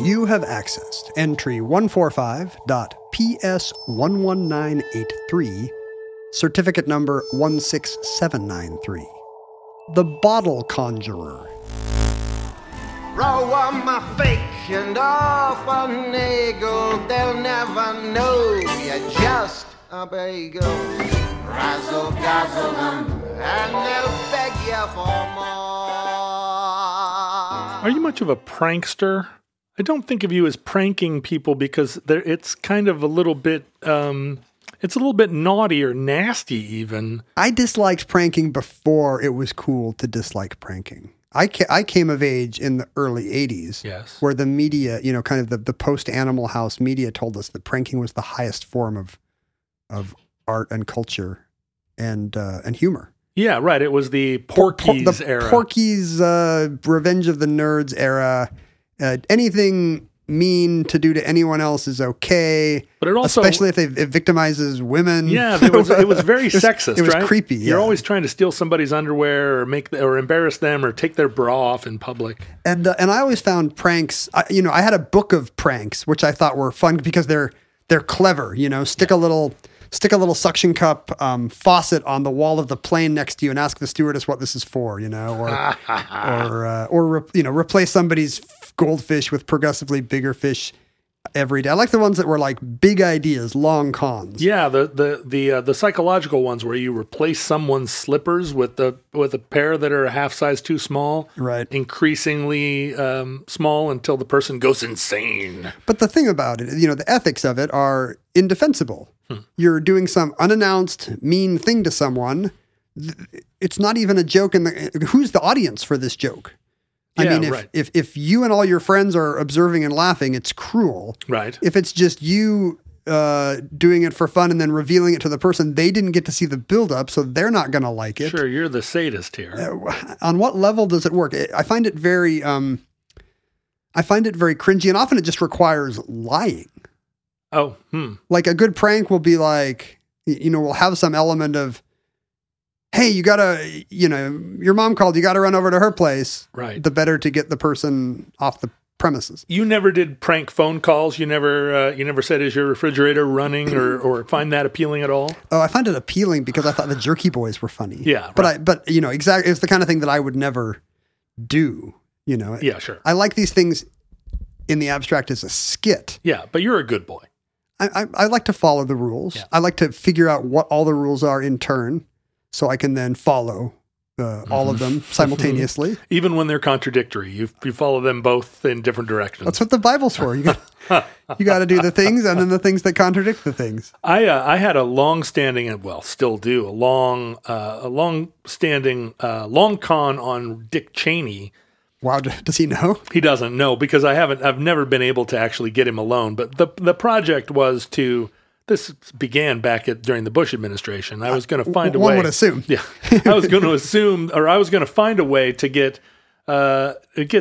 You have accessed entry 145.PS11983, certificate number 16793. The Bottle Conjurer. Row on my face and off an eagle, they'll never know you're just a bagel. Razzle dazzle them, and they'll beg you for more. Are you much of a prankster? I don't think of you as pranking people because it's kind of a little bit, it's a little bit naughty or nasty even. I disliked pranking before it was cool to dislike pranking. I came of age in the early 80s, yes, where the media, you know, kind of the post-Animal House media told us that pranking was the highest form of art and culture and humor. Yeah, right. It was the Porky's era. Porky's, Revenge of the Nerds era. Anything mean to do to anyone else is okay, but it also, especially if it victimizes women. Yeah, it was very sexist. It was creepy. Yeah. You're always trying to steal somebody's underwear or or embarrass them or take their bra off in public. And I always found pranks. I had a book of pranks which I thought were fun because they're clever. You know, stick a little suction cup faucet on the wall of the plane next to you and ask the stewardess what this is for. You know, or replace somebody's Goldfish with progressively bigger fish every day. I like the ones that were like big ideas, long cons. Yeah, the psychological ones where you replace someone's slippers with a pair that are a half size too small, right? Increasingly small until the person goes insane. But the thing about it, the ethics of it are indefensible. You're doing some unannounced mean thing to someone. It's not even a joke. Who's the audience for this joke? If you and all your friends are observing and laughing, it's cruel. Right. If it's just you doing it for fun and then revealing it to the person, they didn't get to see the buildup, so they're not going to like it. Sure, you're the sadist here. On what level does it work? I find it very, cringy, and often it just requires lying. Oh, Like a good prank will be like, we'll have some element of, hey, you gotta, your mom called, you gotta run over to her place. Right. The better to get the person off the premises. You never did prank phone calls. You never said, is your refrigerator running or find that appealing at all? Oh, I find it appealing because I thought the Jerky Boys were funny. Yeah. Right. But exactly, it's the kind of thing that I would never do, Yeah, sure. I like these things in the abstract as a skit. Yeah, but you're a good boy. I like to follow the rules. Yeah. I like to figure out what all the rules are in turn, so I can then follow all of them simultaneously. Even when they're contradictory, you follow them both in different directions. That's what the Bible's for. You got to do the things and then the things that contradict the things. I had a long-standing, and well, still do, a long-standing long con on Dick Cheney. Wow, does he know? He doesn't know because I've never been able to actually get him alone. But the project was to... This began during the Bush administration. I was going to find a way. One would assume. Yeah, I was going to find a way to get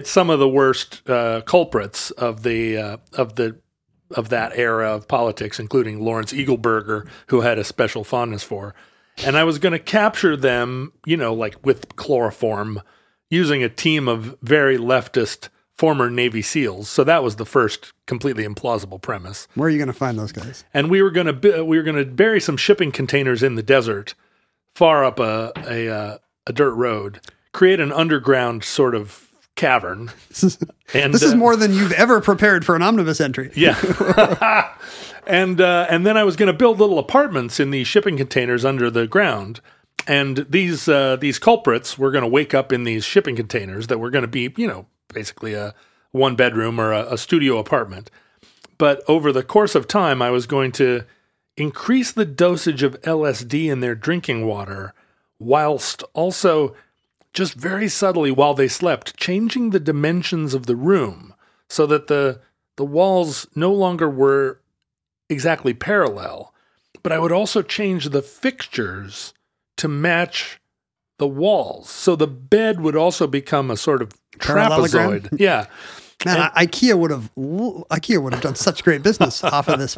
some of the worst culprits of that era of politics, including Lawrence Eagleburger, who had a special fondness for, and I was going to capture them, like with chloroform, using a team of very leftist former Navy SEALs. So that was the first completely implausible premise. Where are you going to find those guys? And we were going to bury some shipping containers in the desert, far up a dirt road, create an underground sort of cavern. And this is more than you've ever prepared for an omnibus entry. Yeah. And then I was going to build little apartments in these shipping containers under the ground. And these culprits were going to wake up in these shipping containers that were going to be, you know, basically a one bedroom or a studio apartment. But over the course of time, I was going to increase the dosage of LSD in their drinking water, whilst also just very subtly while they slept, changing the dimensions of the room so that the walls no longer were exactly parallel. But I would also change the fixtures to match the walls. So the bed would also become a sort of trapezoid. Yeah. Man, Ikea would have done such great business off of this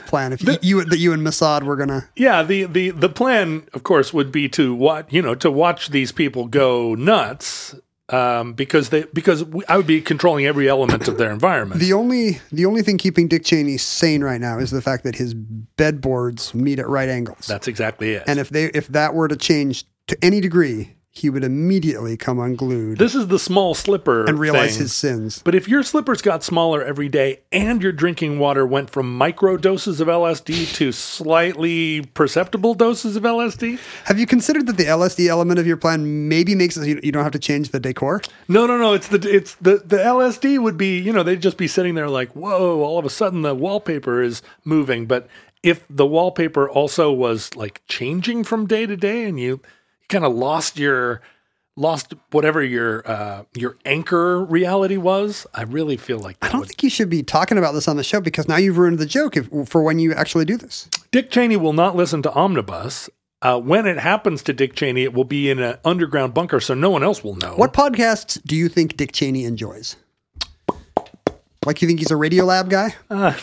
plan. If you and Mossad were gonna, yeah, the plan, of course, would be to watch these people go nuts, because I would be controlling every element of their environment. The only thing keeping Dick Cheney sane right now is the fact that his bedboards meet at right angles. That's exactly it. And if that were to change to any degree, he would immediately come unglued. This is the small slipper and realize his sins. But if your slippers got smaller every day and your drinking water went from micro doses of LSD to slightly perceptible doses of LSD. Have you considered that the LSD element of your plan maybe makes it so you don't have to change the decor? No. It's the LSD would be, you know, they'd just be sitting there like, whoa, all of a sudden the wallpaper is moving. But if the wallpaper also was like changing from day to day and you kind of lost whatever your anchor reality was. I really feel like that. I don't think you should be talking about this on the show because now you've ruined the joke for when you actually do this. Dick Cheney will not listen to Omnibus. When it happens to Dick Cheney, it will be in an underground bunker so no one else will know. What podcasts do you think Dick Cheney enjoys? Like, you think he's a Radiolab guy?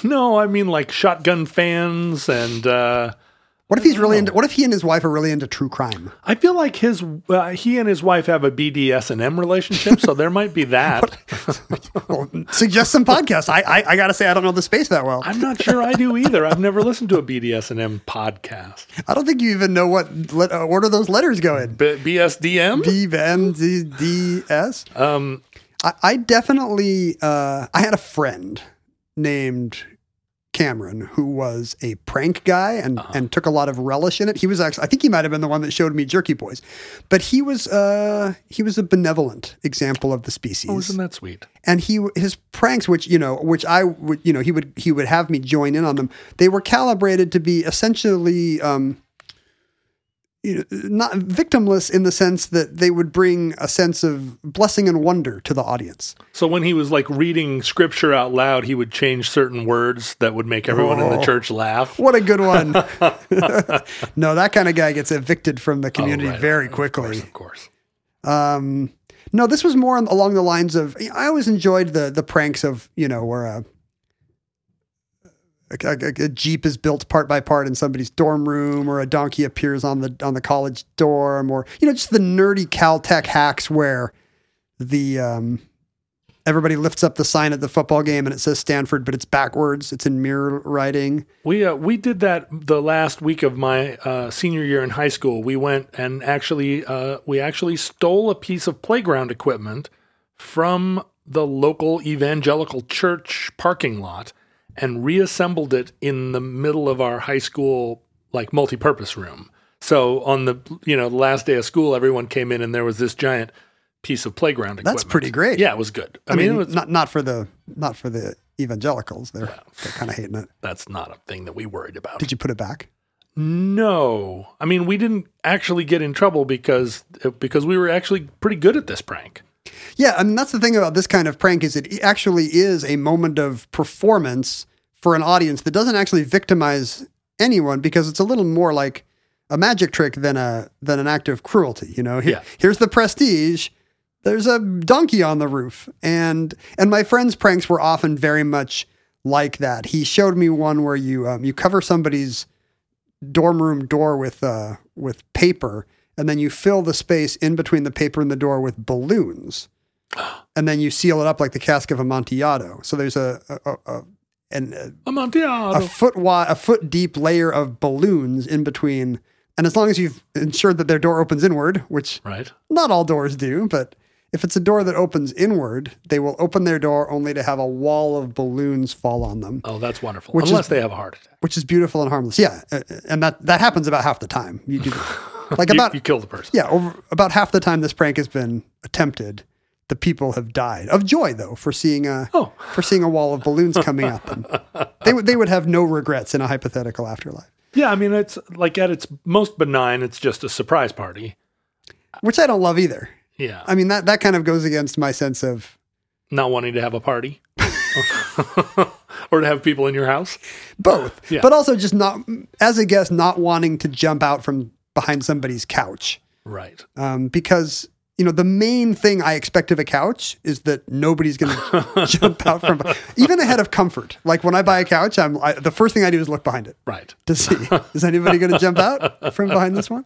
No, I mean like Shotgun Fans and... What if he's really into? What if he and his wife are really into true crime? I feel like he and his wife have a BDSM relationship, so there might be that. Well, suggest some podcasts. I gotta say, I don't know the space that well. I'm not sure I do either. I've never listened to a BDSM podcast. I don't think you even know what order those letters go in. BSDM, BMDS. I definitely. I had a friend named Cameron, who was a prank guy and took a lot of relish in it. He was actually, I think he might have been the one that showed me Jerky Boys, but he was a benevolent example of the species. Oh, isn't that sweet? And his pranks, he would have me join in on them. They were calibrated to be essentially not victimless in the sense that they would bring a sense of blessing and wonder to the audience. So when he was like reading scripture out loud, he would change certain words that would make everyone in the church laugh. What a good one. No, that kind of guy gets evicted from the community very quickly. Of course. No, this was more along the lines of, I always enjoyed the pranks of, you know, where a Jeep is built part by part in somebody's dorm room, or a donkey appears on the college dorm, or, you know, just the nerdy Caltech hacks where the everybody lifts up the sign at the football game and it says Stanford, but it's backwards. It's in mirror writing. We did that the last week of my senior year in high school. We went and actually stole a piece of playground equipment from the local evangelical church parking lot and reassembled it in the middle of our high school, like, multi-purpose room. So on the, you know, last day of school, everyone came in and there was this giant piece of playground equipment. That's pretty great. Yeah, it was good. I mean, it was not for the evangelicals. They're kind of hating it. That's not a thing that we worried about. Did you put it back? No. I mean, we didn't actually get in trouble because we were actually pretty good at this prank. Yeah, I mean, that's the thing about this kind of prank, is it actually is a moment of performance for an audience that doesn't actually victimize anyone, because it's a little more like a magic trick than an act of cruelty. You know, Here's the prestige. There's a donkey on the roof, and my friend's pranks were often very much like that. He showed me one where you cover somebody's dorm room door with paper. And then you fill the space in between the paper and the door with balloons. And then you seal it up like the cask of Amontillado. So there's a foot deep layer of balloons in between. And as long as you've ensured that their door opens inward, which not all doors do, but if it's a door that opens inward, they will open their door only to have a wall of balloons fall on them. Oh, that's wonderful. Unless they have a heart attack. Which is beautiful and harmless. Yeah. And that happens about half the time. You do like you kill the person. Yeah. About half the time this prank has been attempted, the people have died of joy, though, for seeing a wall of balloons coming at them. They would have no regrets in a hypothetical afterlife. Yeah, I mean, it's like at its most benign, it's just a surprise party. Which I don't love either. Yeah. I mean, that kind of goes against my sense of... Not wanting to have a party? Or to have people in your house? Both. Yeah. But also just not, as a guest, not wanting to jump out from behind somebody's couch. Right. Because... You know, the main thing I expect of a couch is that nobody's going to jump out from, even ahead of comfort. Like when I buy a couch, the first thing I do is look behind it, right, to see is anybody going to jump out from behind this one.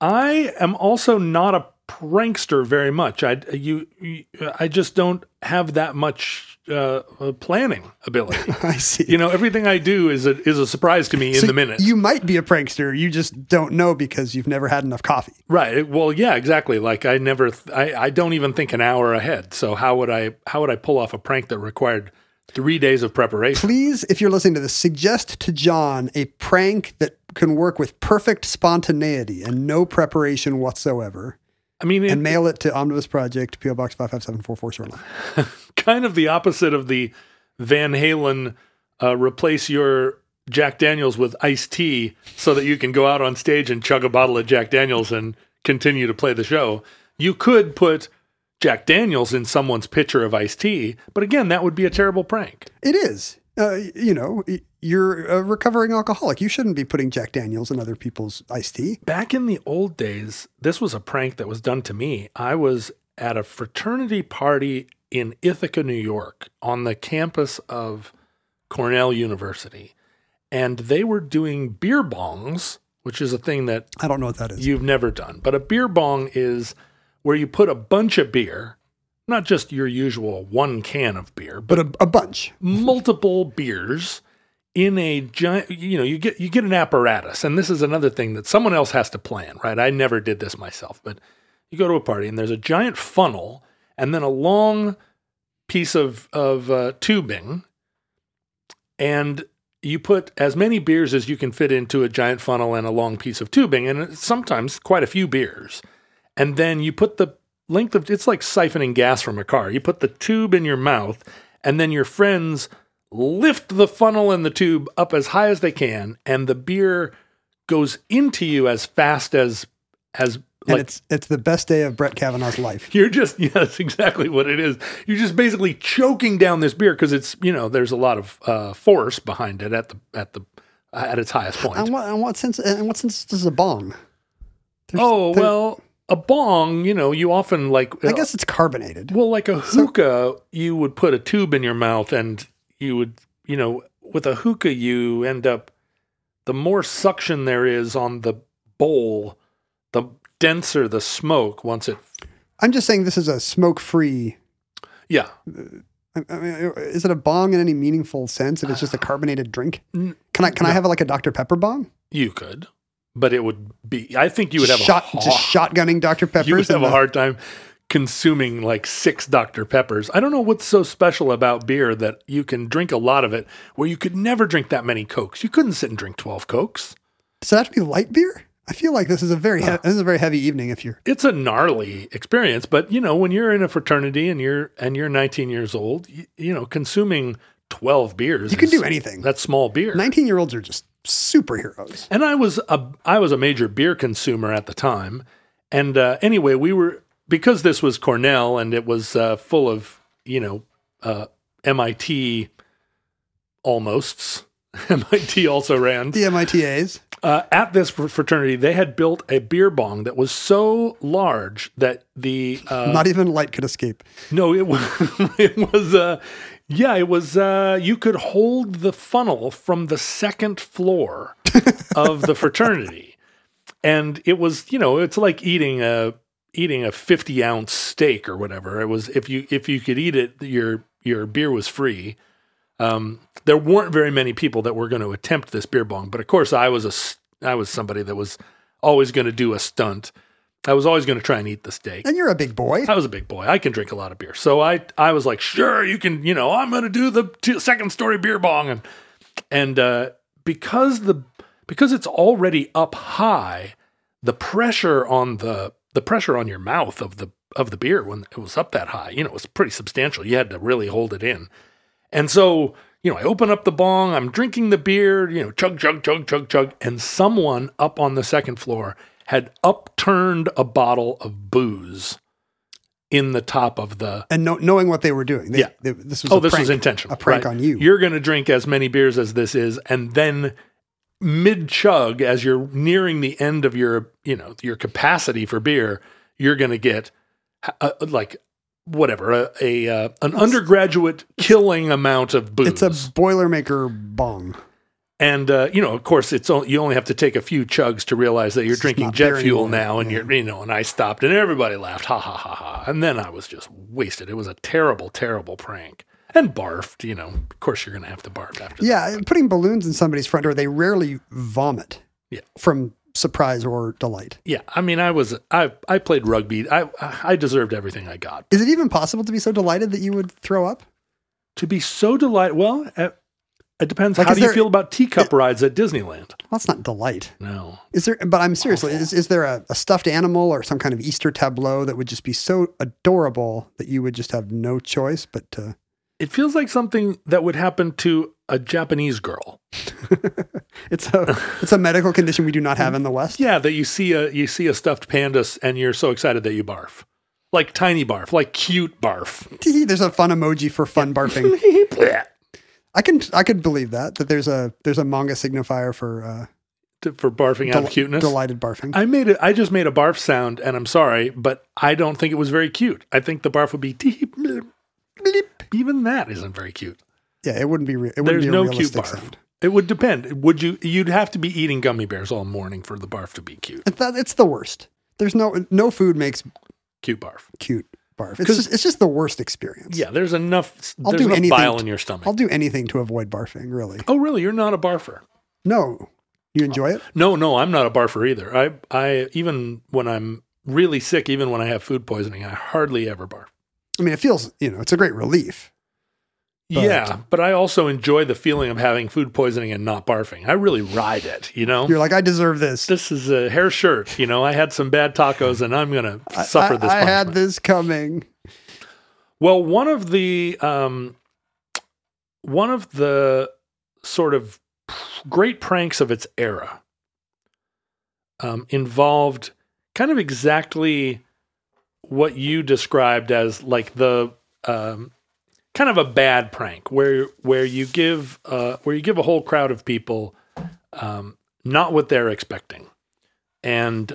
I am also not a prankster very much. I just don't have that much planning ability. I see. You know, everything I do is a surprise to me in the minute. You might be a prankster. You just don't know because you've never had enough coffee. Right. Well, yeah, exactly. Like I never, I don't even think an hour ahead. So how would I pull off a prank that required 3 days of preparation? Please, if you're listening to this, suggest to John a prank that can work with perfect spontaneity and no preparation whatsoever. I mean, and mail it to Omnibus Project, P.O. Box 55744 Shoreline. Kind of the opposite of the Van Halen replace your Jack Daniels with iced tea so that you can go out on stage and chug a bottle of Jack Daniels and continue to play the show. You could put Jack Daniels in someone's pitcher of iced tea, but again, that would be a terrible prank. It is. You know, you're a recovering alcoholic. You shouldn't be putting Jack Daniels in other people's iced tea. Back in the old days, this was a prank that was done to me. I was at a fraternity party in Ithaca, New York, on the campus of Cornell University. And they were doing beer bongs, which is a thing that... I don't know what that is. You've never done. But a beer bong is where you put a bunch of beer... Not just your usual one can of beer, but a bunch, multiple beers in a giant, you know, you get an apparatus. And this is another thing that someone else has to plan, right? I never did this myself, but you go to a party and there's a giant funnel and then a long piece of tubing. And you put as many beers as you can fit into a giant funnel and a long piece of tubing. And it's sometimes quite a few beers. And then you put the length of, it's like siphoning gas from a car. You put the tube in your mouth, and then your friends lift the funnel and the tube up as high as they can, and the beer goes into you as fast as. And like, it's the best day of Brett Kavanaugh's life. That's exactly what it is. You're just basically choking down this beer because it's, you know, there's a lot of force behind it at its highest point. In what sense does a bong? A bong, you know, you often like... I guess it's carbonated. Well, like a hookah, you would put a tube in your mouth and you would, you know, with a hookah, you end up... The more suction there is on the bowl, the denser the smoke once it... I'm just saying this is a smoke-free... Yeah. I mean, is it a bong in any meaningful sense if it's just a carbonated drink? Can I have like a Dr. Pepper bong? You could. But it would be, I think you would have shotgunning Dr. Peppers. You would have a hard time consuming like 6 Dr. Peppers. I don't know what's so special about beer that you can drink a lot of it where you could never drink that many Cokes. You couldn't sit and drink 12 Cokes. Does that have to be light beer? I feel like this is a very heavy evening if you're... It's a gnarly experience, but you know, when you're in a fraternity and you're 19 years old, you know, consuming 12 beers. You can do anything. That's small beer. 19-year-olds are just superheroes. And I was a major beer consumer at the time. And anyway, we were, because this was Cornell and it was full of, you know, MIT almosts. MIT also ran. The MITAs. At this fraternity, they had built a beer bong that was so large that the... Not even light could escape. No, it was... you could hold the funnel from the second floor of the fraternity. And it was, you know, it's like eating a eating a 50-ounce steak or whatever. It was if you could eat it, your beer was free. There weren't very many people that were going to attempt this beer bong, but of course I was somebody that was always going to do a stunt. I was always going to try and eat the steak. And you're a big boy. I was a big boy. I can drink a lot of beer. So I was like, sure, you can, you know, I'm going to do the second story beer bong. And because it's already up high, the pressure on your mouth of the beer when it was up that high, you know, it was pretty substantial. You had to really hold it in. And so, you know, I open up the bong, I'm drinking the beer, you know, chug, chug, chug, chug, chug. And someone up on the second floor had upturned a bottle of booze in the top of the... And knowing what they were doing. This was intentional. A prank, right? On you. You're going to drink as many beers as this is, and then mid-chug, as you're nearing the end of your capacity for beer, you're going to get an undergraduate killing amount of booze. It's a Boilermaker bong. And, of course, you only have to take a few chugs to realize that you're drinking jet fuel now, and and I stopped, and everybody laughed, ha, ha, ha, ha. And then I was just wasted. It was a terrible, terrible prank. And barfed, Of course, you're going to have to barf after that. Yeah, putting balloons in somebody's front door, they rarely vomit from surprise or delight. Yeah, I mean, I played rugby. I deserved everything I got. Is it even possible to be so delighted that you would throw up? To be so delighted? Well... It depends. Like, how do you feel about teacup rides at Disneyland? Well, that's not delight. No. Is there? But I'm seriously, is there a stuffed animal or some kind of Easter tableau that would just be so adorable that you would just have no choice but to... It feels like something that would happen to a Japanese girl. It's a medical condition we do not have in the West. Yeah, that you see a stuffed panda and you're so excited that you barf. Like tiny barf, like cute barf. There's a fun emoji for fun barfing. I could believe that there's a manga signifier for barfing out of cuteness. Delighted barfing. I just made a barf sound, and I'm sorry, but I don't think it was very cute. I think the barf would be bleep, bleep. Even that isn't very cute. Yeah, it wouldn't be real. There's no cute barf sound. It would depend. Would you'd have to be eating gummy bears all morning for the barf to be cute. It's the worst. There's no food makes cute barf. Cute. Barf. It's just the worst experience. Yeah, there's enough bile in your stomach. I'll do anything to avoid barfing, really. Oh, really? You're not a barfer? No. You enjoy it? No, I'm not a barfer either. I even when I'm really sick, even when I have food poisoning, I hardly ever barf. I mean, it feels, it's a great relief. But, yeah, but I also enjoy the feeling of having food poisoning and not barfing. I really ride it, You're like, I deserve this. This is a hair shirt, I had some bad tacos and I'm going to suffer this punishment. I had this coming. Well, one of the sort of great pranks of its era involved kind of exactly what you described as like the... kind of a bad prank where you give a whole crowd of people not what they're expecting, and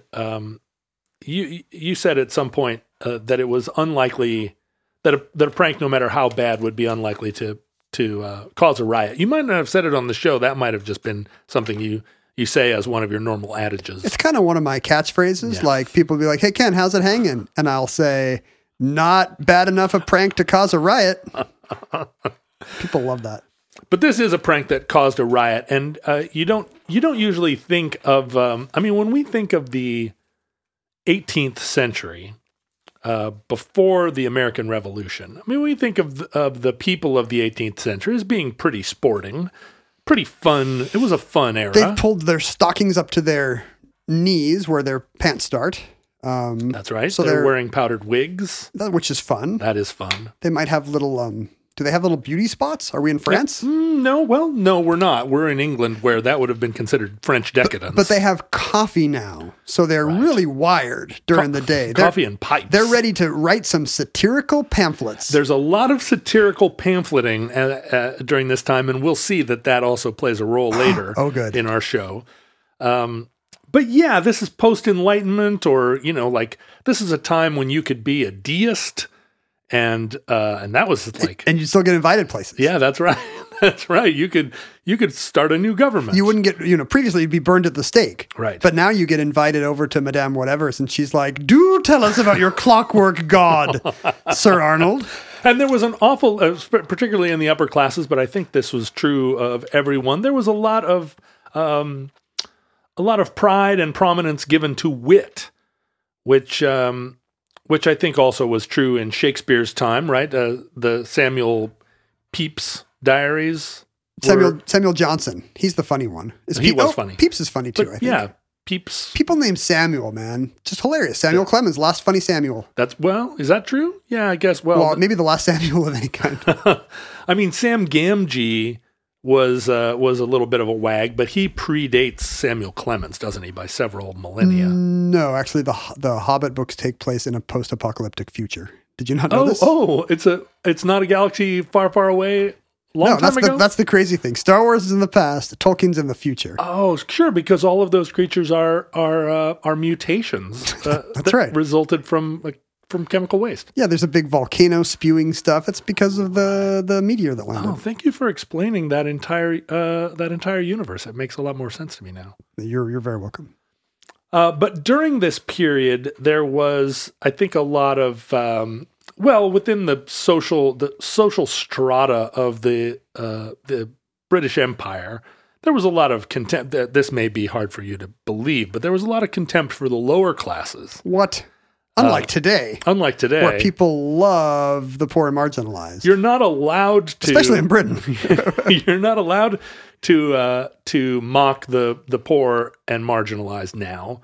you said at some point that it was unlikely that a prank, no matter how bad, would be unlikely to cause a riot. You might not have said it on the show. That might have just been something you say as one of your normal adages. It's kind of one of my catchphrases. Yeah. Like people be like, "Hey Ken, how's it hanging?" And I'll say, "Not bad enough a prank to cause a riot." People love that. But this is a prank that caused a riot, and you don't usually think of. When we think of the 18th century, before the American Revolution, we think of the people of the 18th century as being pretty sporting, pretty fun. It was a fun era. They pulled their stockings up to their knees where their pants start. That's right. So they're wearing powdered wigs, which is fun. That is fun. They might have little. Do they have little beauty spots? Are we in France? No, we're not. We're in England, where that would have been considered French decadence. But they have coffee now, so they're really wired during the day. Coffee and pipes. They're ready to write some satirical pamphlets. There's a lot of satirical pamphleting during this time, and we'll see that also plays a role later. Oh, good. In our show. But yeah, this is post-Enlightenment, or, this is a time when you could be a deist, and that was like... And you still get invited places. Yeah, that's right. That's right. You could start a new government. You wouldn't get, previously you'd be burned at the stake. Right. But now you get invited over to Madame Whatever's, and she's like, do tell us about your clockwork god, Sir Arnold. And there was an awful, particularly in the upper classes, but I think this was true of everyone, there was a lot of pride and prominence given to wit, which I think also was true in Shakespeare's time, right? The Samuel Pepys diaries. Samuel Johnson. He's the funny one. He was funny. Pepys is funny too, I think. Yeah, Pepys. People named Samuel, man. Just hilarious. Samuel Clemens, last funny Samuel. Is that true? Yeah, I guess. Well, maybe the last Samuel of any kind. I mean, Sam Gamgee was a little bit of a wag, but he predates Samuel Clemens, doesn't he, by several millennia? No, actually, the Hobbit books take place in a post-apocalyptic future. Did you not know this? Oh, it's not a galaxy far, far away. Long time ago? That's the crazy thing. Star Wars is in the past. Tolkien's in the future. Oh, sure, because all of those creatures are mutations. That's right. Resulted from chemical waste. Yeah, there's a big volcano spewing stuff. It's because of the meteor that landed. Oh, thank you for explaining that entire universe. It makes a lot more sense to me now. You're very welcome. But during this period, there was, I think, a lot of within the social strata of the British Empire, there was a lot of contempt. This may be hard for you to believe, but there was a lot of contempt for the lower classes. What? Unlike today. Where people love the poor and marginalized. You're not allowed to... Especially in Britain. You're not allowed to mock the poor and marginalized now.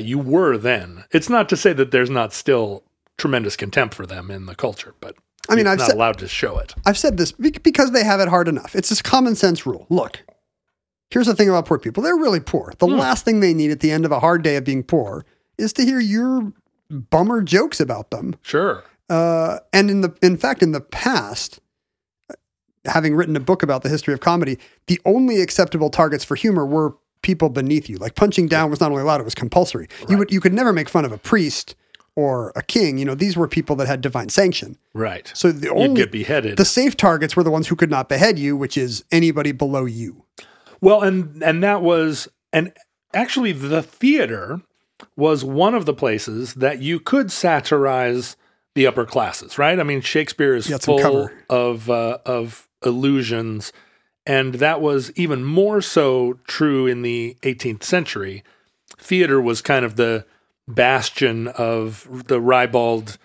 You were then. It's not to say that there's not still tremendous contempt for them in the culture, but you're not allowed to show it. I've said this because they have it hard enough. It's this common sense rule. Look, here's the thing about poor people. They're really poor. The last thing they need at the end of a hard day of being poor is to hear your... bummer jokes about them. Sure. And in fact, in the past, having written a book about the history of comedy, the only acceptable targets for humor were people beneath you. Like punching down was not only allowed, it was compulsory. Right. You could never make fun of a priest or a king. These were people that had divine sanction. Right. So you'd get beheaded. The safe targets were the ones who could not behead you, which is anybody below you. Well, and actually the theater was one of the places that you could satirize the upper classes, right? I mean, Shakespeare is full of allusions, and that was even more so true in the 18th century. Theater was kind of the bastion of the ribald.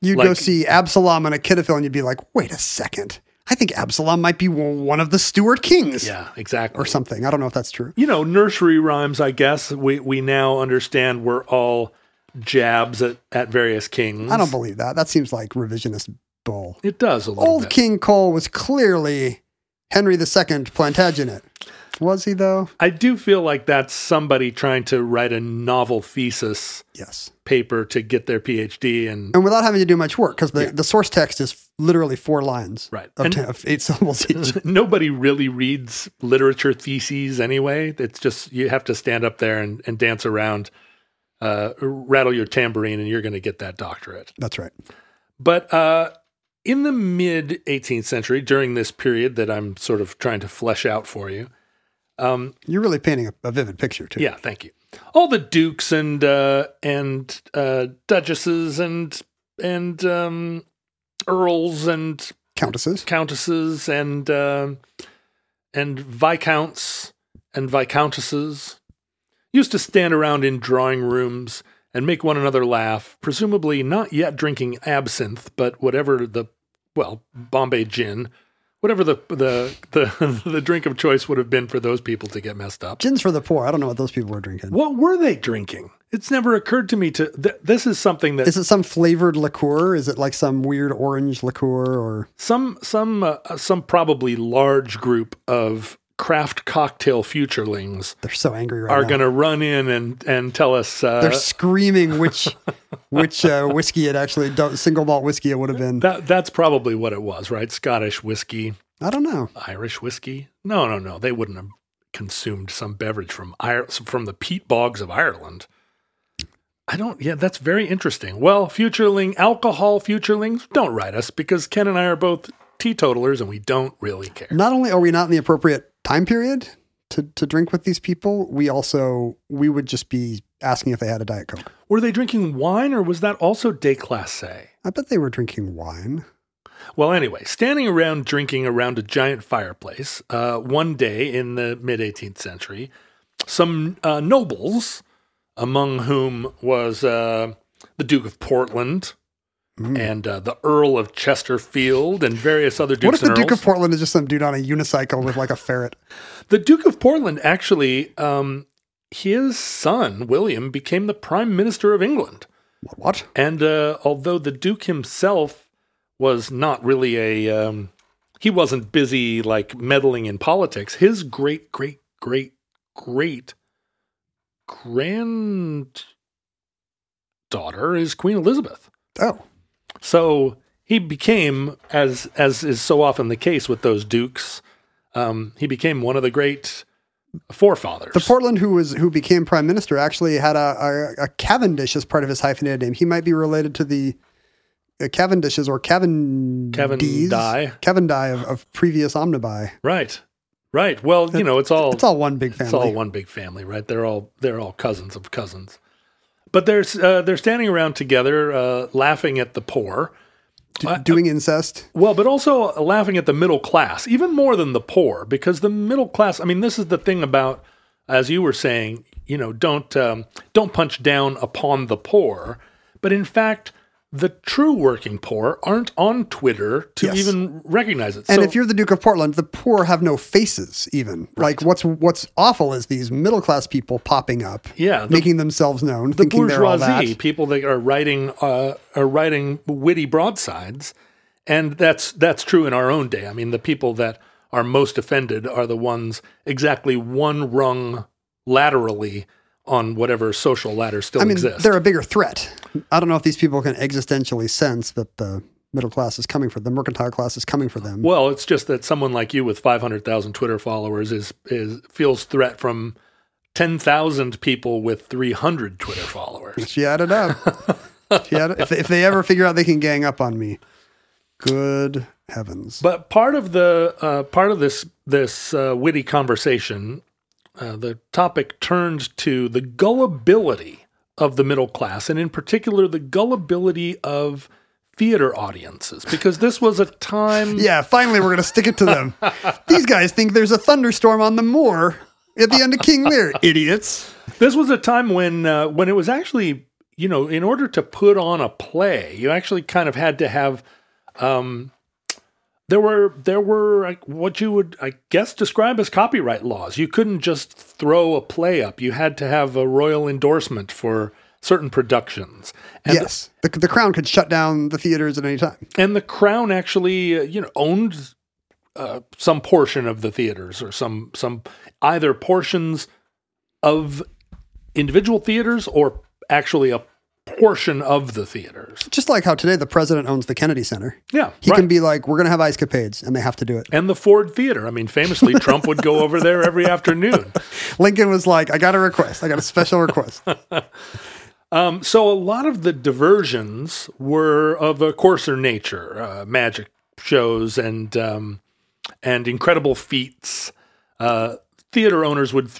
You'd go see Absalom and Achitophel, and you'd be like, wait a second. I think Absalom might be one of the Stuart kings. Yeah, exactly. Or something. I don't know if that's true. Nursery rhymes, I guess, we now understand were all jabs at various kings. I don't believe that. That seems like revisionist bull. It does a little bit. Old King Cole was clearly Henry II Plantagenet. Was he, though? I do feel like that's somebody trying to write a novel thesis paper to get their PhD. And without having to do much work, because the source text is literally four lines of 8 syllables each. Nobody really reads literature theses anyway. It's just you have to stand up there and dance around, rattle your tambourine, and you're going to get that doctorate. That's right. But in the mid-18th century, during this period that I'm sort of trying to flesh out for you, you're really painting a vivid picture, too. Yeah, thank you. All the dukes and duchesses and earls and countesses and viscounts and viscountesses used to stand around in drawing rooms and make one another laugh, presumably not yet drinking absinthe, but whatever Bombay gin. Whatever the drink of choice would have been for those people to get messed up. Gin's for the poor. I don't know what those people were drinking. What were they drinking? It's never occurred to me to... this is something that... Is it some flavored liqueur? Is it like some weird orange liqueur or... Some probably large group of craft cocktail futurelings... They're so angry right now. ...are going to run in and tell us... They're screaming which whiskey it actually, single malt whiskey it would have been. That's probably what it was, right? Scottish whiskey. I don't know. Irish whiskey? No. They wouldn't have consumed some beverage from the peat bogs of Ireland. That's very interesting. Well, futurelings, don't write us because Ken and I are both teetotalers and we don't really care. Not only are we not in the appropriate time period to drink with these people, we would just be asking if they had a Diet Coke. Were they drinking wine, or was that also déclassé? I bet they were drinking wine. Well, anyway, standing around drinking around a giant fireplace, one day in the mid-18th century, some nobles, among whom was the Duke of Portland and the Earl of Chesterfield and various other dukes and earls. What if the Duke of Portland is just some dude on a unicycle with like a ferret? The Duke of Portland, actually, his son, William, became the Prime Minister of England. What? And although the Duke himself was not really a... he wasn't busy like meddling in politics. His great-great-great-great-granddaughter is Queen Elizabeth. Oh. So he became, as is so often the case with those dukes, he became one of the great forefathers. The Portland who became prime minister actually had a Cavendish as part of his hyphenated name. He might be related to the Cavendishes or Cavendish of previous omnibi. Right. Right. Well, you know, it's all one big family. It's all one big family, right? They're all cousins of cousins. But they're standing around together, laughing at the poor, doing incest. Well, but also laughing at the middle class, even more than the poor, because the middle class. I mean, this is the thing about, as you were saying, you know, don't punch down upon the poor, but in fact, the true working poor aren't on Twitter to even recognize it. And if you're the Duke of Portland, the poor have no faces even. Right. Like what's awful is these middle-class people popping up, making themselves known, the thinking they're all that. The bourgeoisie, people that are writing witty broadsides, and that's true in our own day. I mean, the people that are most offended are the ones exactly one rung laterally on whatever social ladder exists. They're a bigger threat. I don't know if these people can existentially sense that the middle class is coming for them, the mercantile class is coming for them. Well, it's just that someone like you with 500,000 Twitter followers feels threat from 10,000 people with 300 Twitter followers. She added up. If they ever figure out they can gang up on me, good heavens! But part of this witty conversation. The topic turned to the gullibility of the middle class, and in particular, the gullibility of theater audiences, because this was a time... Yeah, finally we're going to stick it to them. These guys think there's a thunderstorm on the moor at the end of King Lear, idiots. This was a time when it was actually, you know, in order to put on a play, you actually kind of had to have... There were what you would, I guess, describe as copyright laws. You couldn't just throw a play up. You had to have a royal endorsement for certain productions. And yes. The Crown could shut down the theaters at any time. And the Crown actually, owned some portion of the theaters or some either portions of individual theaters or actually a portion of the theaters. Just like how today the president owns the Kennedy Center. Yeah, he can be like, we're going to have ice-capades, and they have to do it. And the Ford Theater. I mean, famously, Trump would go over there every afternoon. Lincoln was like, I got a special request. So a lot of the diversions were of a coarser nature, magic shows and incredible feats. Theater owners would,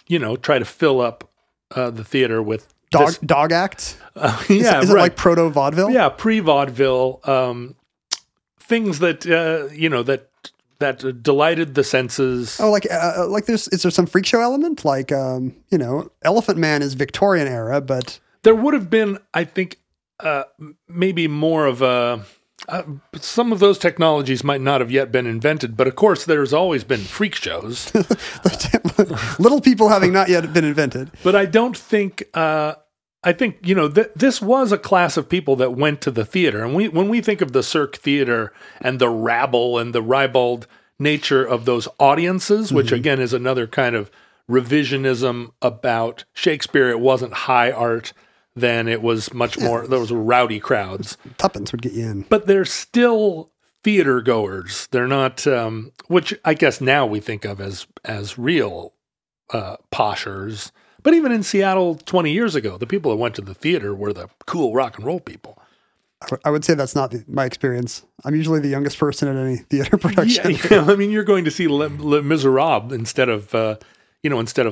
try to fill up the theater with dog acts? Is it like proto-vaudeville? Yeah, pre-vaudeville. Things that, that delighted the senses. Oh, like is there some freak show element? Like, Elephant Man is Victorian era, but... There would have been, I think, maybe more of a... some of those technologies might not have yet been invented, but of course there's always been freak shows. Little people having not yet been invented. But I don't think... I think, this was a class of people that went to the theater. And when we think of the Cirque Theater and the rabble and the ribald nature of those audiences, which again is another kind of revisionism about Shakespeare, it wasn't high art then, it was much more, those were rowdy crowds. Tuppence would get you in. But they're still theater goers. They're not, which I guess now we think of as real poshers. But even in Seattle 20 years ago, the people that went to the theater were the cool rock and roll people. I would say that's not my experience. I'm usually the youngest person at any theater production. Yeah, I mean, you're going to see Les Miserables instead of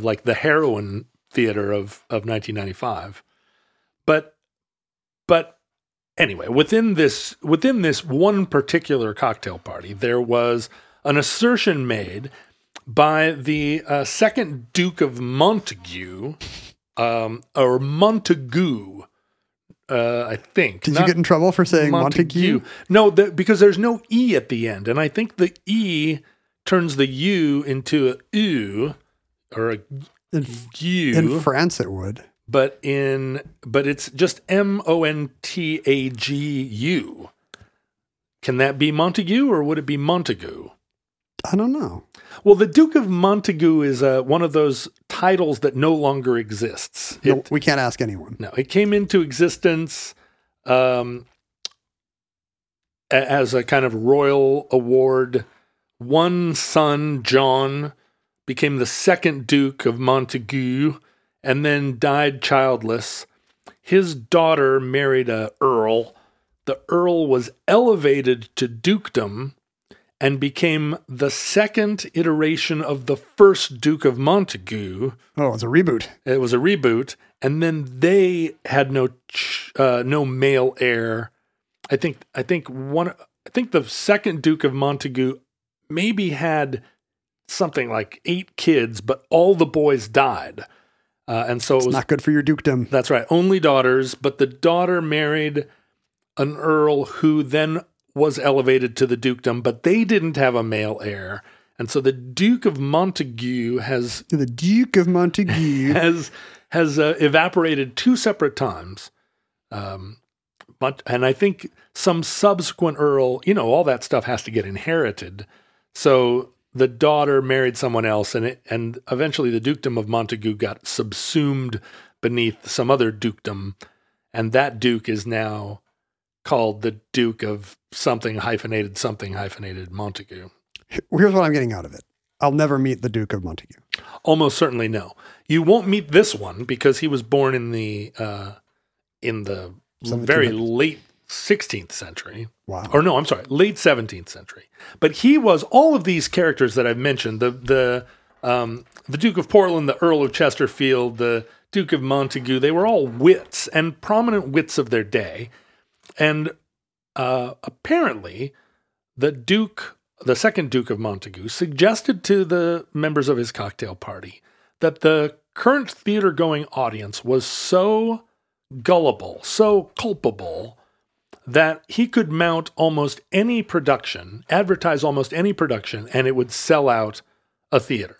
like the heroin theater of 1995. But anyway, within this one particular cocktail party, there was an assertion made by the second Duke of Montagu, or Montagu. I think. Did you get in trouble for saying Montague? No, because there's no E at the end. And I think the E turns the U into a U or a U. In France it would. But it's just Montagu. Can that be Montague or would it be Montagu? I don't know. Well, the Duke of Montagu is one of those titles that no longer exists. No, we can't ask anyone. No, it came into existence as a kind of royal award. One son, John, became the second Duke of Montagu and then died childless. His daughter married an earl. The earl was elevated to dukedom and became the second iteration of the first Duke of Montagu. Oh, it was a reboot. It was a reboot. And then they had no male heir. I think the second Duke of Montagu maybe had something like 8 kids, but all the boys died. And so it was not good for your dukedom. That's right. Only daughters, but the daughter married an earl who then was elevated to the dukedom, but they didn't have a male heir. And so the Duke of Montagu has evaporated 2 separate times. But I think some subsequent earl, all that stuff has to get inherited. So the daughter married someone else and eventually the dukedom of Montagu got subsumed beneath some other dukedom. And that duke is now called the Duke of something hyphenated Montagu. Here's what I'm getting out of it. I'll never meet the Duke of Montagu. Almost certainly no. You won't meet this one because he was born in the very late 16th century. Wow. Or no, I'm sorry, late 17th century. But he was all of these characters that I've mentioned, the Duke of Portland, the Earl of Chesterfield, the Duke of Montagu, they were all wits and prominent wits of their day. And apparently, the second Duke of Montagu, suggested to the members of his cocktail party that the current theater-going audience was so gullible, so culpable, that he could mount almost any production, advertise almost any production, and it would sell out a theater.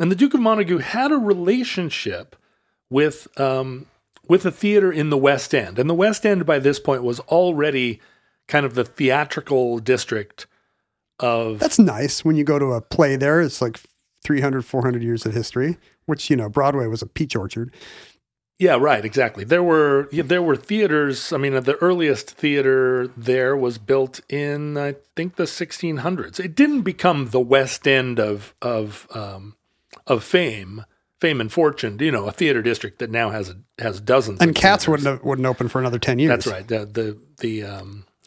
And the Duke of Montagu had a relationship with a theater in the West End. And the West End by this point was already kind of the theatrical district of... That's nice. When you go to a play there, it's like 300, 400 years of history, which, Broadway was a peach orchard. Yeah, right, exactly. There were theaters. I mean, the earliest theater there was built in, I think, the 1600s. It didn't become the West End of fame and fortune, a theater district that now has dozens. And of Cats theaters. wouldn't open for another 10 years. That's right.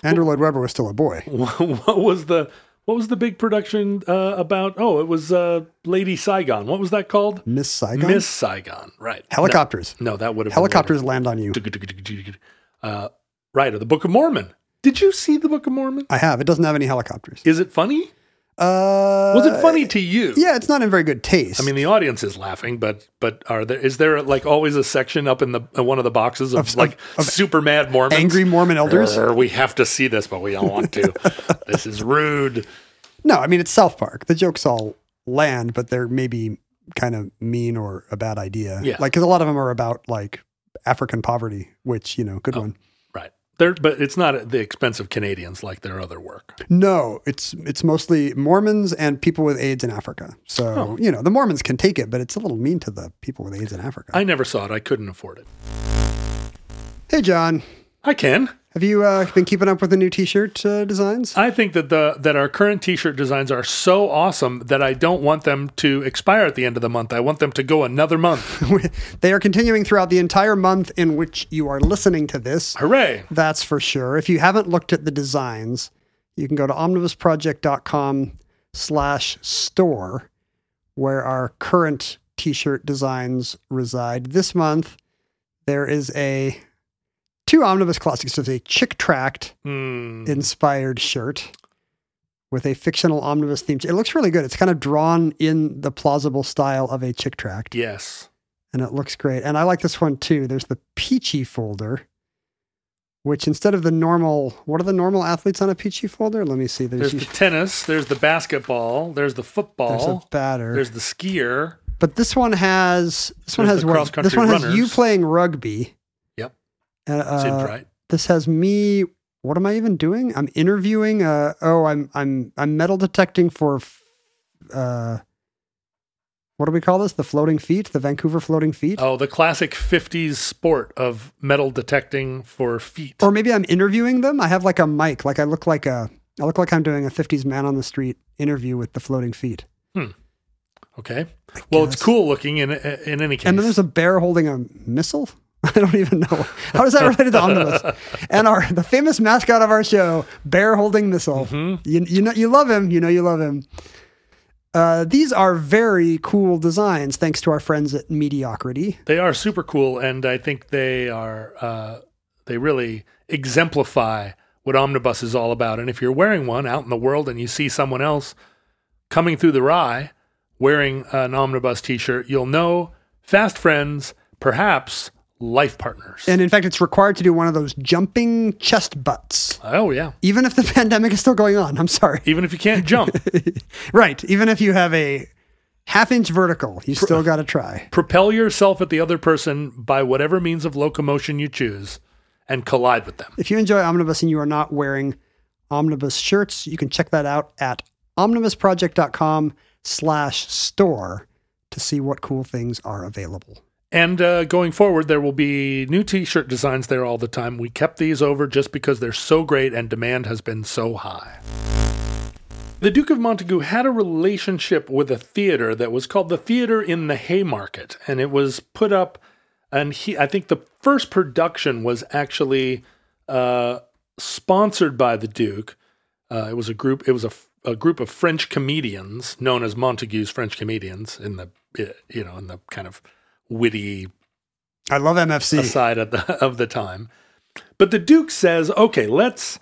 Andrew Lloyd Webber was still a boy. What was the big production about? Oh, it was Lady Saigon. What was that called? Miss Saigon. Miss Saigon. Right. Helicopters. No that would have helicopters been land on you. Right. Or the Book of Mormon. Did you see the Book of Mormon? I have. It doesn't have any helicopters. Is it funny? Was it funny to you? Yeah, it's not in very good taste. I mean, the audience is laughing, but is there like always a section up in one of the boxes of super mad Mormons, angry Mormon elders? We have to see this, but we don't want to. This is rude. No, I mean it's South Park. The jokes all land, but they're maybe kind of mean or a bad idea. Yeah, because a lot of them are about like African poverty, which good one. But it's not at the expense of Canadians like their other work. No, it's mostly Mormons and people with AIDS in Africa. So, the Mormons can take it, but it's a little mean to the people with AIDS in Africa. I never saw it. I couldn't afford it. Hey, John. I can. Have you been keeping up with the new T-shirt designs? I think that our current T-shirt designs are so awesome that I don't want them to expire at the end of the month. I want them to go another month. They are continuing throughout the entire month in which you are listening to this. Hooray! That's for sure. If you haven't looked at the designs, you can go to omnibusproject.com/store, where our current T-shirt designs reside. This month, there is a... two omnibus classics. There's a Chick Tract inspired shirt with a fictional omnibus theme. It looks really good. It's kind of drawn in the plausible style of a Chick Tract. Yes. And it looks great. And I like this one too. There's the Peachy Folder, which instead of the normal, what are the normal athletes on a Peachy Folder? Let me see. There's the tennis. There's the basketball. There's the football. There's the batter. There's the skier. But this one has you playing rugby. Right. This has me. What am I even doing? I'm interviewing. I'm metal detecting for. What do we call this? The floating feet, the Vancouver floating feet. Oh, the classic 50s sport of metal detecting for feet. Or maybe I'm interviewing them. I have like a mic. Like I look like I'm doing a 50s man on the street interview with the floating feet. Hmm. Okay. Well, it's cool looking in any case. And then there's a bear holding a missile. I don't even know. How does that relate to Omnibus? And the famous mascot of our show, Bear Holding Missile. Mm-hmm. You know, you love him. You know you love him. These are very cool designs, thanks to our friends at Mediocrity. They are super cool, and I think they are. They really exemplify what Omnibus is all about. And if you're wearing one out in the world and you see someone else coming through the rye wearing an Omnibus T-shirt, you'll know fast friends, perhaps... life partners. And in fact, it's required to do one of those jumping chest butts. Oh, yeah. Even if the pandemic is still going on. I'm sorry. Even if you can't jump. Right. Even if you have a 1/2 inch vertical, you still got to try. Propel yourself at the other person by whatever means of locomotion you choose and collide with them. If you enjoy Omnibus and you are not wearing Omnibus shirts, you can check that out at omnibusproject.com/store to see what cool things are available. And going forward, there will be new T-shirt designs there all the time. We kept these over just because they're so great and demand has been so high. The Duke of Montagu had a relationship with a theater that was called the Theater in the Haymarket. And it was put up, and I think the first production was actually sponsored by the Duke. It was a group. It was a group of French comedians known as Montagu's French Comedians in the kind of witty, I love MFC aside of the time, but the Duke says, "Okay, let's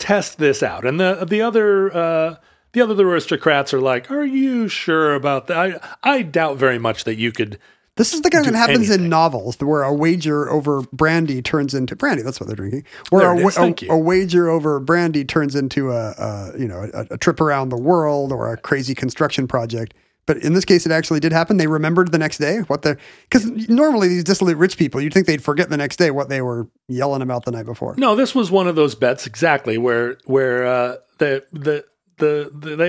test this out." And the other aristocrats are like, "Are you sure about that? I doubt very much that you could." This is the kind that happens in novels, where a wager over brandy turns into brandy. That's what they're drinking. Where a wager over brandy turns into a trip around the world or a crazy construction project. But in this case, it actually did happen. They remembered the next day because normally these dissolute rich people, you'd think they'd forget the next day what they were yelling about the night before. No, this was one of those bets exactly where they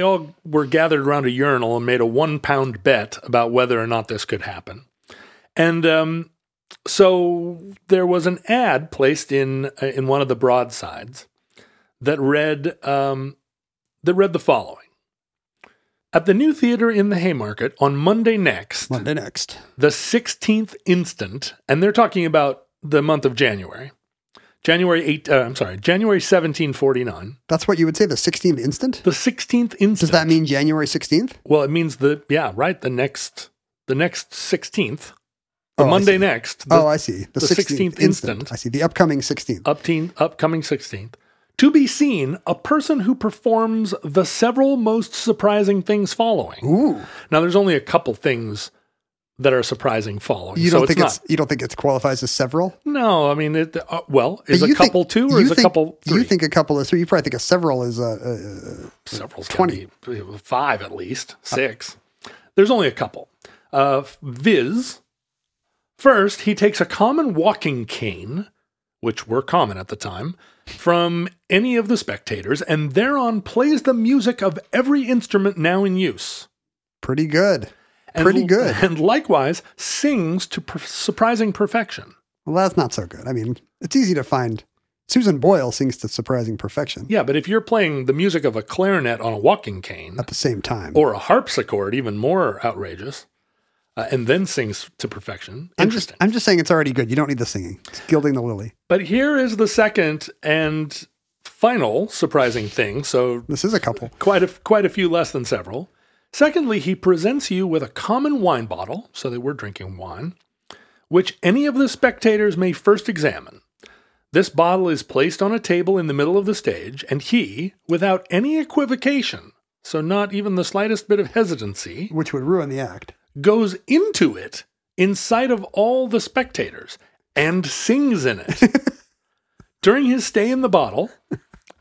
all were gathered around a urinal and made a 1-pound bet about whether or not this could happen. And so there was an ad placed in one of the broadsides that read the following. At the new theater in the Haymarket on Monday next, the 16th instant, and they're talking about the month of January 1749. That's what you would say, the 16th instant? The 16th instant. Does that mean January 16th? Well, it means the next 16th, Monday next. I see. The 16th instant. I see, the upcoming 16th. Upcoming 16th. To be seen, a person who performs the several most surprising things following. Ooh. Now, there's only a couple things that are surprising following. You don't think it qualifies as several? No, I mean, is a couple two or is a couple three? You think a couple is three. You probably think a several is several 20. Five at least, six. There's only a couple. Viz. First, he takes a common walking cane, which were common at the time, from any of the spectators, and thereon plays the music of every instrument now in use. Pretty good. And likewise, sings to surprising perfection. Well, that's not so good. I mean, it's easy to find. Susan Boyle sings to surprising perfection. Yeah, but if you're playing the music of a clarinet on a walking cane. At the same time. Or a harpsichord, even more outrageous, and then sings to perfection. Interesting. I'm just saying it's already good. You don't need the singing. It's gilding the lily. But here is the second and final surprising thing. So this is a couple. Quite a few less than several. Secondly, he presents you with a common wine bottle, so that we're drinking wine, which any of the spectators may first examine. This bottle is placed on a table in the middle of the stage, and he, without any equivocation, so not even the slightest bit of hesitancy, which would ruin the act, goes into it in sight of all the spectators and sings in it. During his stay in the bottle,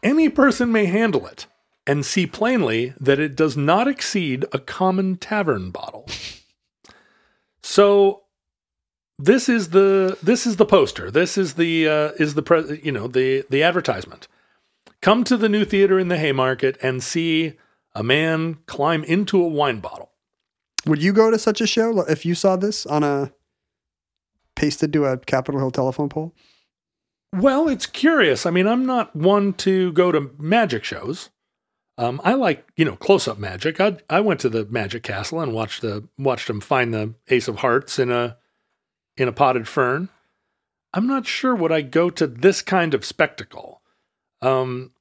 any person may handle it and see plainly that it does not exceed a common tavern bottle. So... This is the poster. This is the advertisement. Come to the new theater in the Haymarket and see a man climb into a wine bottle. Would you go to such a show if you saw this on a pasted to a Capitol Hill telephone pole? Well, it's curious. I mean, I'm not one to go to magic shows. I like, close-up magic. I went to the Magic Castle and watched them find the Ace of Hearts in a potted fern. I'm not sure would I go to this kind of spectacle. I'm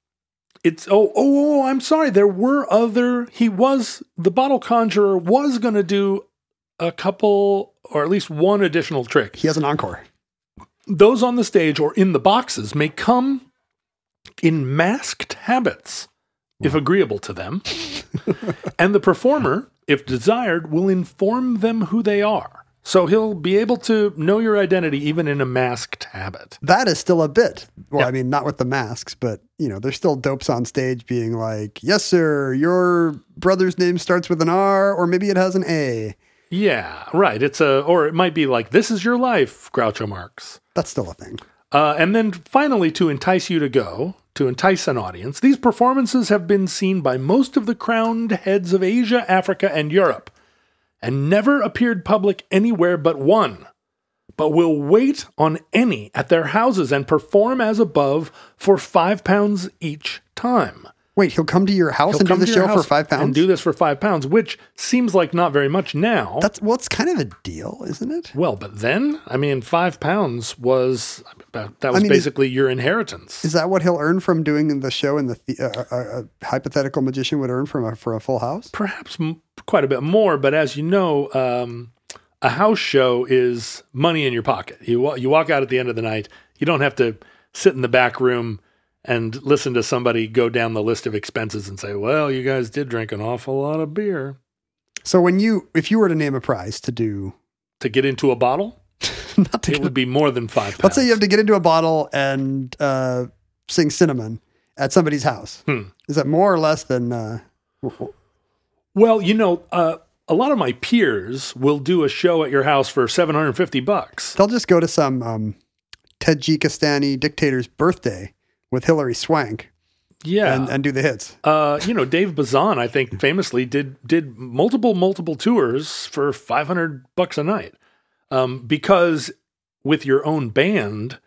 sorry. There were the bottle conjurer was going to do a couple or at least one additional trick. He has an encore. Those on the stage or in the boxes may come in masked habits, if agreeable to them. And the performer, if desired, will inform them who they are. So he'll be able to know your identity even in a masked habit. That is still a bit. Well, yeah. I mean, not with the masks, but, there's still dopes on stage being like, yes, sir, your brother's name starts with an R, or maybe it has an A. Yeah, right. Or it might be like, this is your life, Groucho Marx. That's still a thing. And then finally, to entice an audience, these performances have been seen by most of the crowned heads of Asia, Africa, and Europe, and never appeared public anywhere but one, but will wait on any at their houses and perform as above for £5 each time. Wait, he'll come to your house and do the show for £5? And do this for £5, which seems like not very much now. It's kind of a deal, isn't it? Well, but then, I mean, £5 was, basically your inheritance. Is that what he'll earn from doing the show and a hypothetical magician would earn for a full house? Perhaps quite a bit more, but as you know, a house show is money in your pocket. You walk out at the end of the night, you don't have to sit in the back room and listen to somebody go down the list of expenses and say, well, you guys did drink an awful lot of beer. So if you were to name a prize to get into a bottle, would be more than £5. Let's say you have to get into a bottle and sing Cinnamon at somebody's house. Is that more or less than... Well, a lot of my peers will do a show at your house for $750. They'll just go to some Tajikistani dictator's birthday with Hilary Swank, and do the hits. Dave Bazan, I think, famously did multiple tours for $500 a night, because with your own band,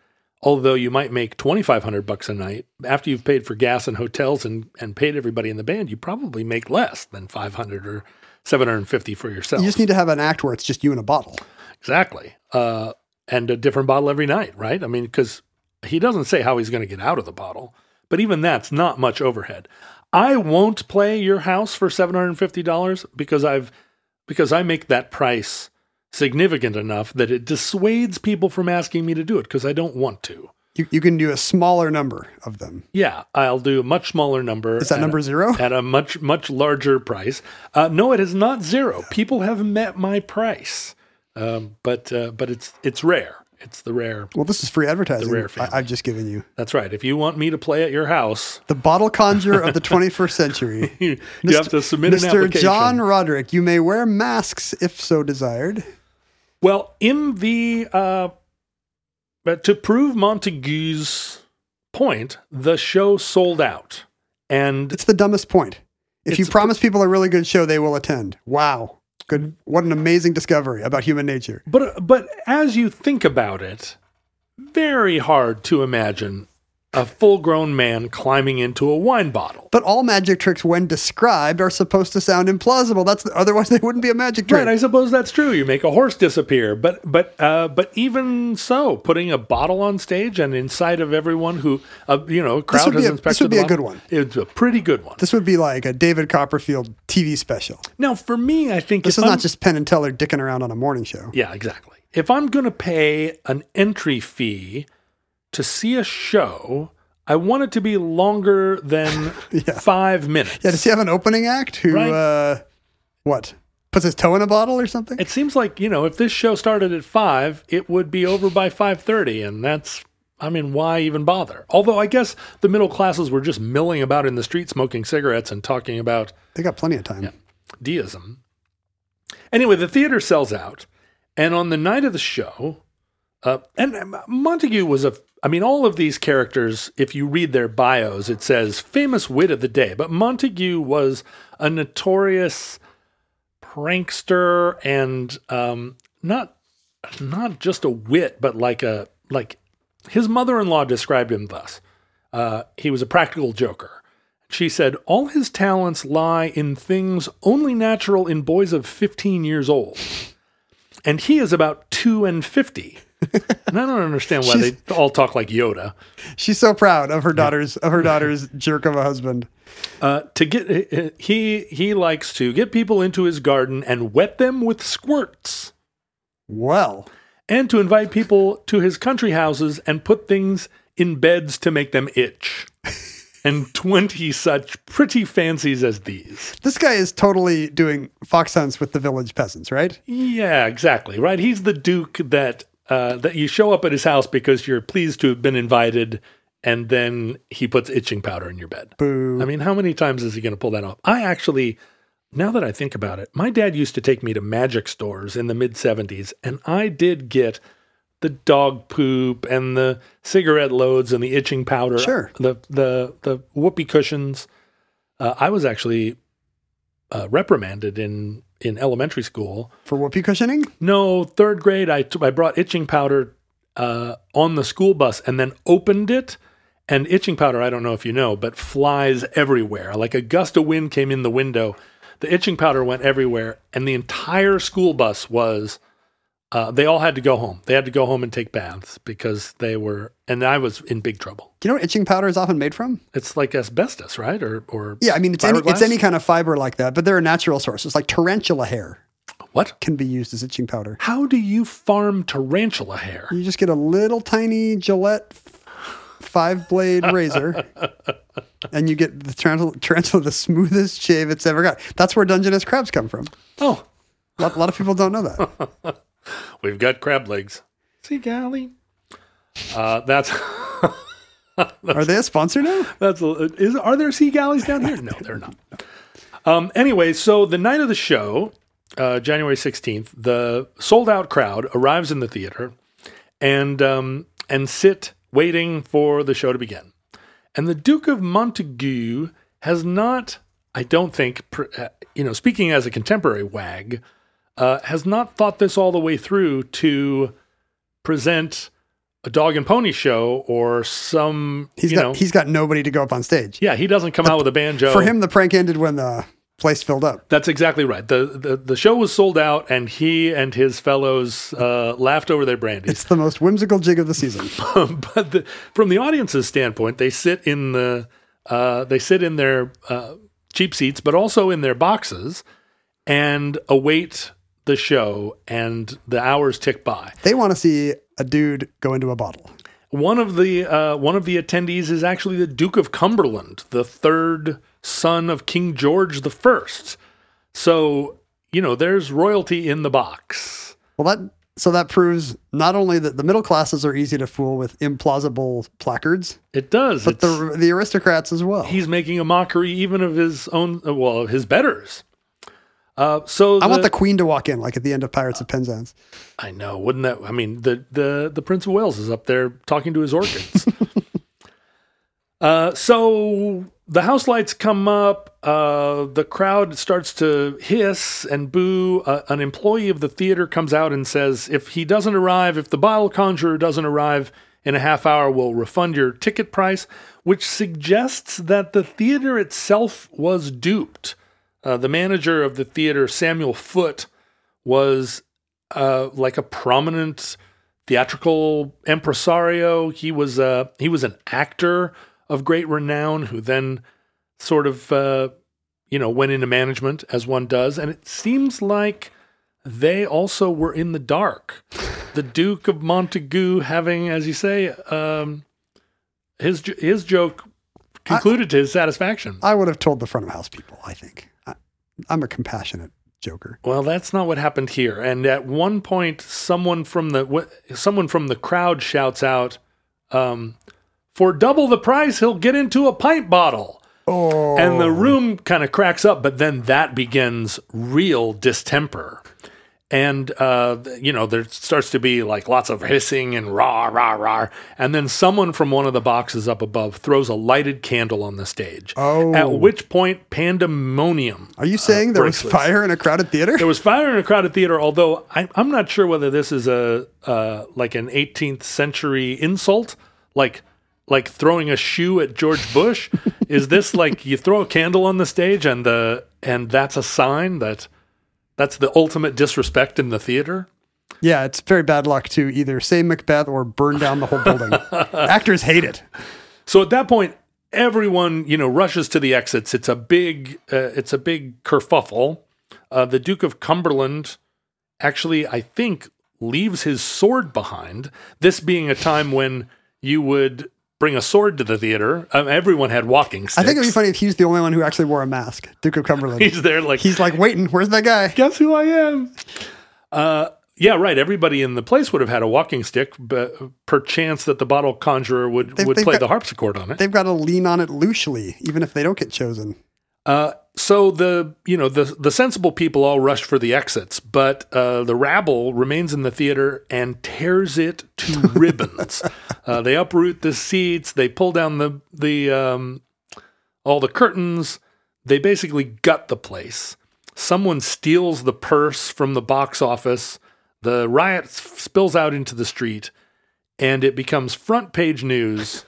although you might make $2,500 a night after you've paid for gas and hotels and paid everybody in the band, you probably make less than $500 or $750 for yourself. You just need to have an act where it's just you and a bottle, exactly, and a different bottle every night, right? I mean, because he doesn't say how he's going to get out of the bottle, but even that's not much overhead. I won't play your house for $750 because I make that price significant enough that it dissuades people from asking me to do it because I don't want to. You can do a smaller number of them. Yeah, I'll do a much smaller number. Is that number zero? At a much, much larger price. No, it is not zero. People have met my price, but it's rare. It's the rare. Well, this is free advertising. The rare I've just given you. That's right. If you want me to play at your house. The bottle conjurer of the 21st century. You have to submit an application. Mr. John Roderick, you may wear masks if so desired. Well, to prove Montagu's point, the show sold out. And it's the dumbest point. If you promise people a really good show, they will attend. Wow. What an amazing discovery about human nature. But as you think about it, very hard to imagine a full-grown man climbing into a wine bottle. But all magic tricks, when described, are supposed to sound implausible. Otherwise they wouldn't be a magic trick. Right, I suppose that's true. You make a horse disappear. But even so, putting a bottle on stage and inside of everyone who, a crowd has inspected. This would be a good one. It's a pretty good one. This would be like a David Copperfield TV special. Now, for me, I think... This is not just Penn and Teller dicking around on a morning show. Yeah, exactly. If I'm going to pay an entry fee... to see a show, I want it to be longer than 5 minutes. Yeah, does he have an opening act who, right? Puts his toe in a bottle or something? It seems like, if this show started at 5, it would be over by 5:30, and that's, why even bother? Although I guess the middle classes were just milling about in the street smoking cigarettes and talking about... They got plenty of time. Yeah, deism. Anyway, the theater sells out, and on the night of the show... and Montagu was all of these characters, if you read their bios, it says famous wit of the day. But Montagu was a notorious prankster and not just a wit, but like his mother-in-law described him thus. He was a practical joker. She said, all his talents lie in things only natural in boys of 15 years old. And he is about 2 and 50. And I don't understand why they all talk like Yoda. She's so proud of her daughter's jerk of a husband. He likes to get people into his garden and wet them with squirts. Well, and to invite people to his country houses and put things in beds to make them itch. And 20 such pretty fancies as these. This guy is totally doing fox hunts with the village peasants, right? Yeah, exactly, right? He's the duke that you show up at his house because you're pleased to have been invited, and then he puts itching powder in your bed. Boo. How many times is he going to pull that off? I actually, now that I think about it, my dad used to take me to magic stores in the mid-'70s, and I did get... the dog poop and the cigarette loads and the itching powder, sure. The whoopee cushions. I was actually reprimanded in elementary school for whoopee cushioning. No, third grade. I brought itching powder on the school bus and then opened it. And itching powder, I don't know if you know, but flies everywhere. Like a gust of wind came in the window, the itching powder went everywhere, and the entire school bus was. They all had to go home. They had to go home and take baths because they were, and I was in big trouble. Do you know what itching powder is often made from? It's like asbestos, right? Or yeah, it's any kind of fiber like that, but there are natural sources, like tarantula hair. What? Can be used as itching powder. How do you farm tarantula hair? You just get a little tiny Gillette 5-blade razor, and you get the tarantula, the smoothest shave it's ever got. That's where Dungeness crabs come from. Oh. A lot of people don't know that. We've got crab legs. See, golly. Are they a sponsor now? Are there sea galleys down here? No, they're not. Anyway, so the night of the show, January 16th, the sold-out crowd arrives in the theater and sit waiting for the show to begin. And the Duke of Montagu has not, I don't think, speaking as a contemporary wag, has not thought this all the way through to present a dog and pony show or some, He's got nobody to go up on stage. Yeah, he doesn't come out with a banjo. For him, the prank ended when the place filled up. That's exactly right. The show was sold out, and he and his fellows laughed over their brandy. It's the most whimsical jig of the season. But from the audience's standpoint, they sit in their cheap seats, but also in their boxes and await the show, and the hours tick by. They want to see a dude go into a bottle. One of the attendees is actually the Duke of Cumberland, the third son of King George I. So, there's royalty in the box. Well, that proves not only that the middle classes are easy to fool with implausible placards. It does. But the aristocrats as well. He's making a mockery even of his own, of his betters. I want the Queen to walk in, like at the end of Pirates of Penzance. I know, wouldn't that? The Prince of Wales is up there talking to his orchids. So the house lights come up. The crowd starts to hiss and boo. An employee of the theater comes out and says, if the bottle conjurer doesn't arrive, In a half hour, we'll refund your ticket price, which suggests that the theater itself was duped. The manager of the theater, Samuel Foote, was like a prominent theatrical impresario. He was an actor of great renown who then sort of went into management, as one does. And it seems like they also were in the dark. The Duke of Montagu having, as you say, his joke concluded to his satisfaction. I would have told the front of house people, I think. I'm a compassionate joker. Well, that's not what happened here. And at one point, someone from the crowd shouts out, "For double the price, he'll get into a pint bottle." Oh. And the room kind of cracks up, but then that begins real distemper. And, there starts to be like lots of hissing and rah, rah, rah. And then someone from one of the boxes up above throws a lighted candle on the stage. Oh. At which point, pandemonium. Are you saying there was fire in a crowded theater? There was fire in a crowded theater, although I'm not sure whether this is like an 18th century insult, like throwing a shoe at George Bush. Is this like you throw a candle on the stage and that's a sign that that's the ultimate disrespect in the theater? Yeah, it's very bad luck to either say Macbeth or burn down the whole building. Actors hate it. So at that point, everyone, rushes to the exits. It's a big kerfuffle. The Duke of Cumberland actually, I think, leaves his sword behind, this being a time when you would bring a sword to the theater. Everyone had walking sticks. I think it'd be funny if he was the only one who actually wore a mask. Duke of Cumberland. He's waiting. Where's that guy? Guess who I am? Yeah, right. Everybody in the place would have had a walking stick, but perchance that the bottle conjurer would play the harpsichord on it. They've got to lean on it loosely, even if they don't get chosen. So the sensible people all rush for the exits, but the rabble remains in the theater and tears it to ribbons. They uproot the seats. They pull down the all the curtains. They basically gut the place. Someone steals the purse from the box office. The riot spills out into the street, and it becomes front page news.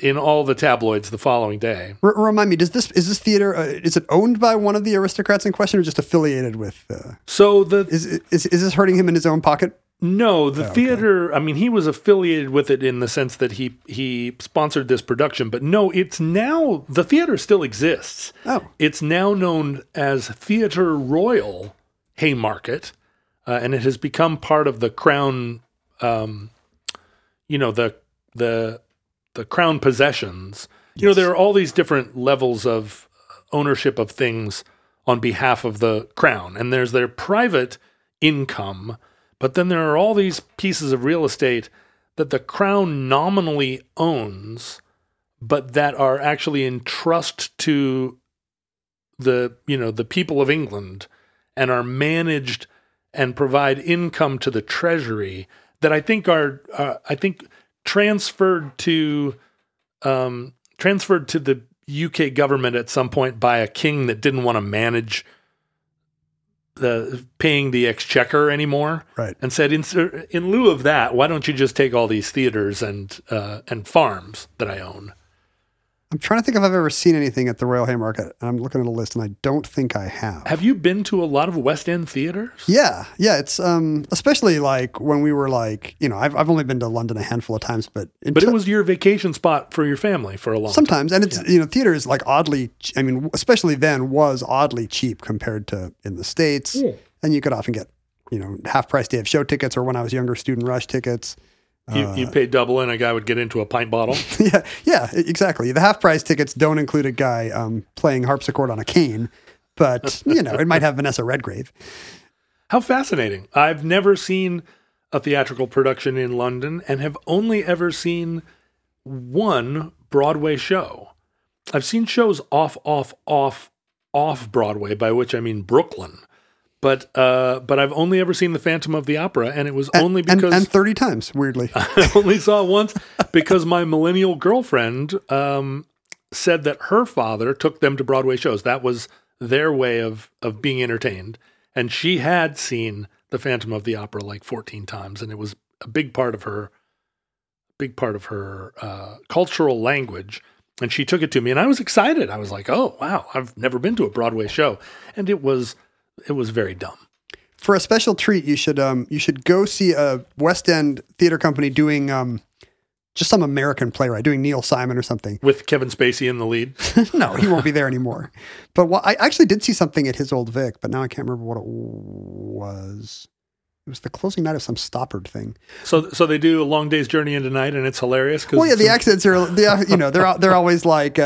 In all the tabloids the following day. Remind me, is this theater, is it owned by one of the aristocrats in question or just affiliated with? Is this hurting him in his own pocket? No, the theater, okay. I mean, he was affiliated with it in the sense that he sponsored this production, but no, it's now, the theater still exists. Oh. It's now known as Theatre Royal Haymarket, and it has become part of the Crown, the Crown possessions. Yes. There are all these different levels of ownership of things on behalf of the Crown, and there's their private income, but then there are all these pieces of real estate that the Crown nominally owns, but that are actually in trust to the people of England and are managed and provide income to the Treasury that I think are transferred to the UK government at some point by a king that didn't want to manage paying the exchequer anymore, right? And said, in lieu of that, why don't you just take all these theaters and farms that I own? I'm trying to think if I've ever seen anything at the Royal Haymarket. I'm looking at a list, and I don't think I have. Have you been to a lot of West End theaters? Yeah. It's especially like when we were I've only been to London a handful of times, but it was your vacation spot for your family for a long time. Sometimes, and it's theater is like oddly. I mean, especially then was oddly cheap compared to in the States, and you could often get half price day of show tickets, or when I was younger, student rush tickets. You pay double and a guy would get into a pint bottle. Yeah, exactly. The half-price tickets don't include a guy playing harpsichord on a cane, but, it might have Vanessa Redgrave. How fascinating. I've never seen a theatrical production in London and have only ever seen one Broadway show. I've seen shows off Broadway, by which I mean Brooklyn. But I've only ever seen the Phantom of the Opera, and it was only because... And 30 times, weirdly. I only saw it once because my millennial girlfriend said that her father took them to Broadway shows. That was their way of being entertained. And she had seen the Phantom of the Opera like 14 times, and it was a big part of her big part of her cultural language. And she took it to me, and I was excited. I was like, oh, wow, I've never been to a Broadway show. And it was very dumb. For a special treat, you should go see a West End theater company doing just some American playwright, doing Neil Simon or something. With Kevin Spacey in the lead? No, he won't be there anymore. But I actually did see something at his Old Vic, but now I can't remember what it was. It was the closing night of some Stoppard thing. So they do A Long Day's Journey into Night, and it's hilarious. Well, yeah, the accents are, they're always like,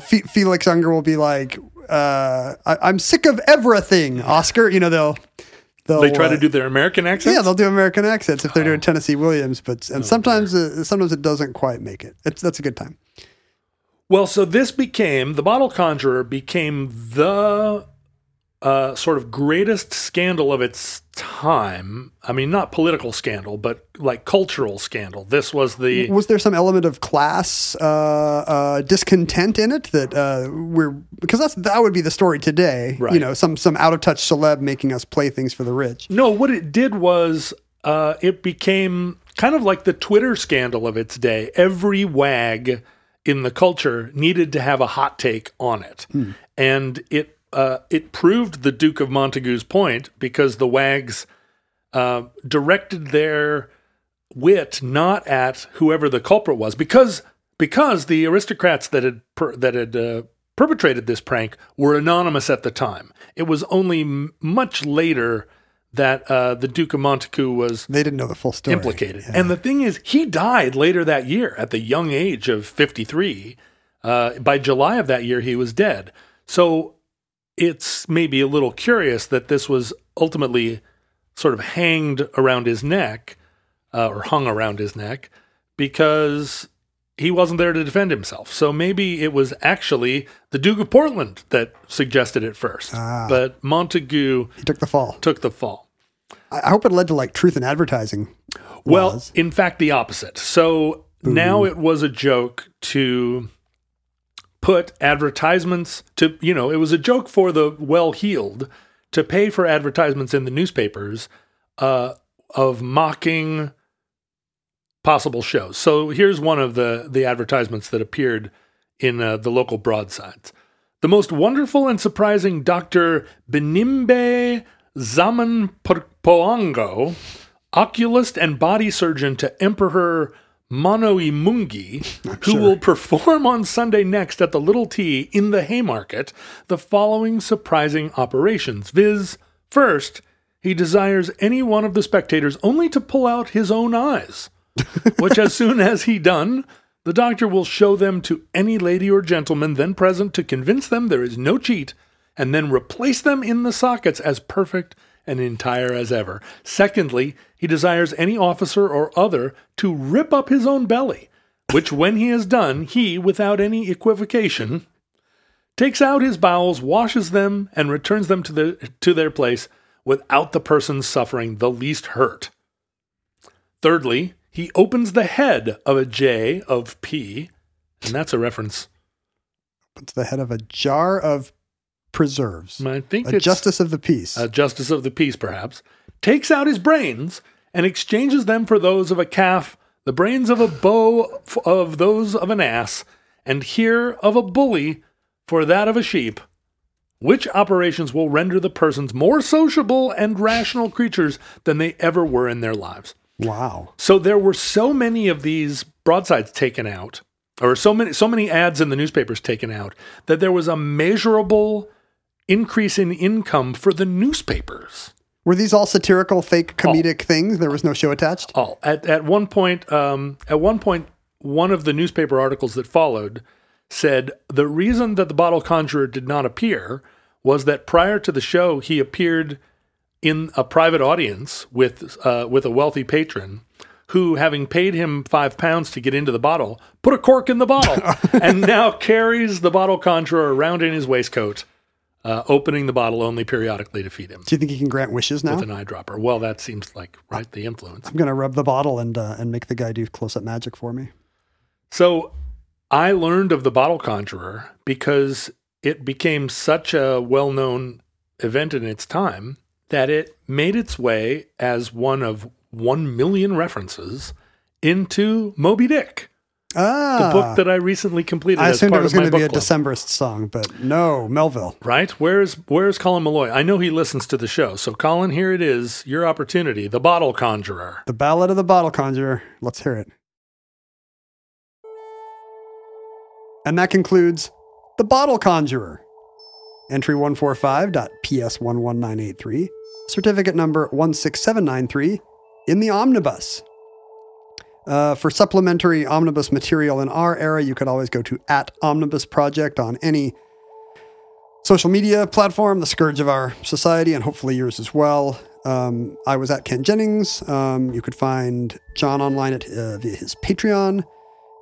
Felix Unger will be like, I'm sick of everything, Oscar. They'll try to do their American accents? Yeah, they'll do American accents if they're doing Tennessee Williams, but sometimes it doesn't quite make it. That's a good time. Well, so the Bottle Conjurer became the sort of greatest scandal of its time. I mean, not political scandal, but like cultural scandal. This was the... Was there some element of class discontent in it that because that would be the story today, right? Some out-of-touch celeb making us play things for the rich. No, what it did was it became kind of like the Twitter scandal of its day. Every wag in the culture needed to have a hot take on it. And it proved the Duke of Montagu's point, because the wags directed their wit not at whoever the culprit was, because the aristocrats that had perpetrated this prank were anonymous at the time. It was only much later that the Duke of Montagu was they didn't know the full story implicated. Yeah. And the thing is, he died later that year at the young age of 53. By July of that year, he was dead. So it's maybe a little curious that this was ultimately sort of hanged around his neck or hung around his neck because he wasn't there to defend himself. So maybe it was actually the Duke of Portland that suggested it first. But Montagu... He took the fall. I hope it led to like truth in advertising. Well, in fact, the opposite. So now it was a joke to... put advertisements to, it was a joke for the well-heeled to pay for advertisements in the newspapers of mocking possible shows. So here's one of the advertisements that appeared in the local broadsides. The most wonderful and surprising Dr. Benimbe Zamanpoango, oculist and body surgeon to Emperor Monoimungi, who will perform on Sunday next at the Little Tea in the Haymarket, the following surprising operations, viz. First, he desires any one of the spectators only to pull out his own eyes, which as soon as he done, the doctor will show them to any lady or gentleman then present to convince them there is no cheat, and then replace them in the sockets as perfect and entire as ever. Secondly, he desires any officer or other to rip up his own belly, which when he has done, he, without any equivocation, takes out his bowels, washes them, and returns them to their place without the person suffering the least hurt. Thirdly, he opens the head of a J of P, and that's a reference. Opens the head of a jar of preserves. I think it's a justice of the peace. A justice of the peace, perhaps. Takes out his brains and exchanges them for those of a calf, the brains of a bow of those of an ass, and here of a bully for that of a sheep, which operations will render the persons more sociable and rational creatures than they ever were in their lives. Wow. So there were so many of these broadsides taken out, or so many ads in the newspapers taken out, that there was a measurable increase in income for the newspapers. Were these all satirical, fake, comedic things? There was no show attached? All. At one point, one of the newspaper articles that followed said the reason that the Bottle Conjurer did not appear was that prior to the show, he appeared in a private audience with a wealthy patron who, having paid him £5 to get into the bottle, put a cork in the bottle and now carries the Bottle Conjurer around in his waistcoat, opening the bottle only periodically to feed him. Do you think he can grant wishes now? With an eyedropper. Well, that seems like, right, the influence. I'm going to rub the bottle and make the guy do close-up magic for me. So I learned of the Bottle Conjurer because it became such a well-known event in its time that it made its way as one of 1 million references into Moby Dick. Ah, the book that I recently completed. I assumed it was going to be a Decemberist song, but no, Melville. Right? Where's Colin Malloy? I know he listens to the show. So, Colin, here it is, your opportunity, The Bottle Conjurer. The Ballad of the Bottle Conjurer. Let's hear it. And that concludes The Bottle Conjurer. Entry 145.PS11983, certificate number 16793, in the Omnibus. For supplementary Omnibus material in our era, you could always go to @OmnibusProject on any social media platform, the scourge of our society, and hopefully yours as well. I was at Ken Jennings. You could find John online at via his Patreon.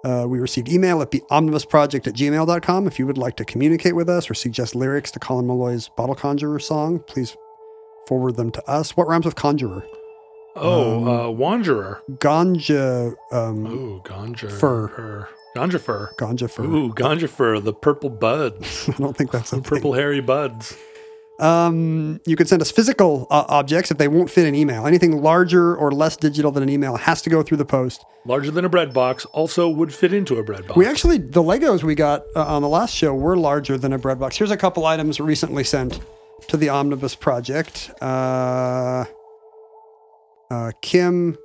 We received email at theomnibusproject@gmail.com. If you would like to communicate with us or suggest lyrics to Colin Malloy's Bottle Conjurer song, please forward them to us. What rhymes with conjurer? Wanderer. Ganja. Ganja. Fur. Ganja fur. Ganja fur. Ooh, ganja fur, the purple buds. I don't think that's the purple hairy buds. You could send us physical objects if they won't fit in email. Anything larger or less digital than an email has to go through the post. Larger than a bread box also would fit into a bread box. We actually, the Legos we got on the last show were larger than a bread box. Here's a couple items recently sent to the Omnibus Project. Kim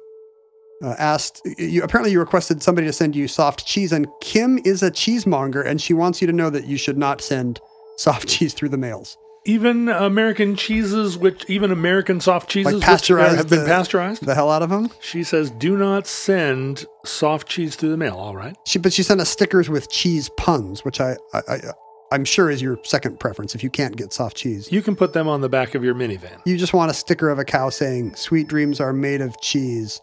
asked, you requested somebody to send you soft cheese, and Kim is a cheesemonger, and she wants you to know that you should not send soft cheese through the mails. Even American soft cheeses, like which have been pasteurized. The hell out of them. She says, do not send soft cheese through the mail, all right? But she sent us stickers with cheese puns, which I'm sure is your second preference if you can't get soft cheese. You can put them on the back of your minivan. You just want a sticker of a cow saying, sweet dreams are made of cheese.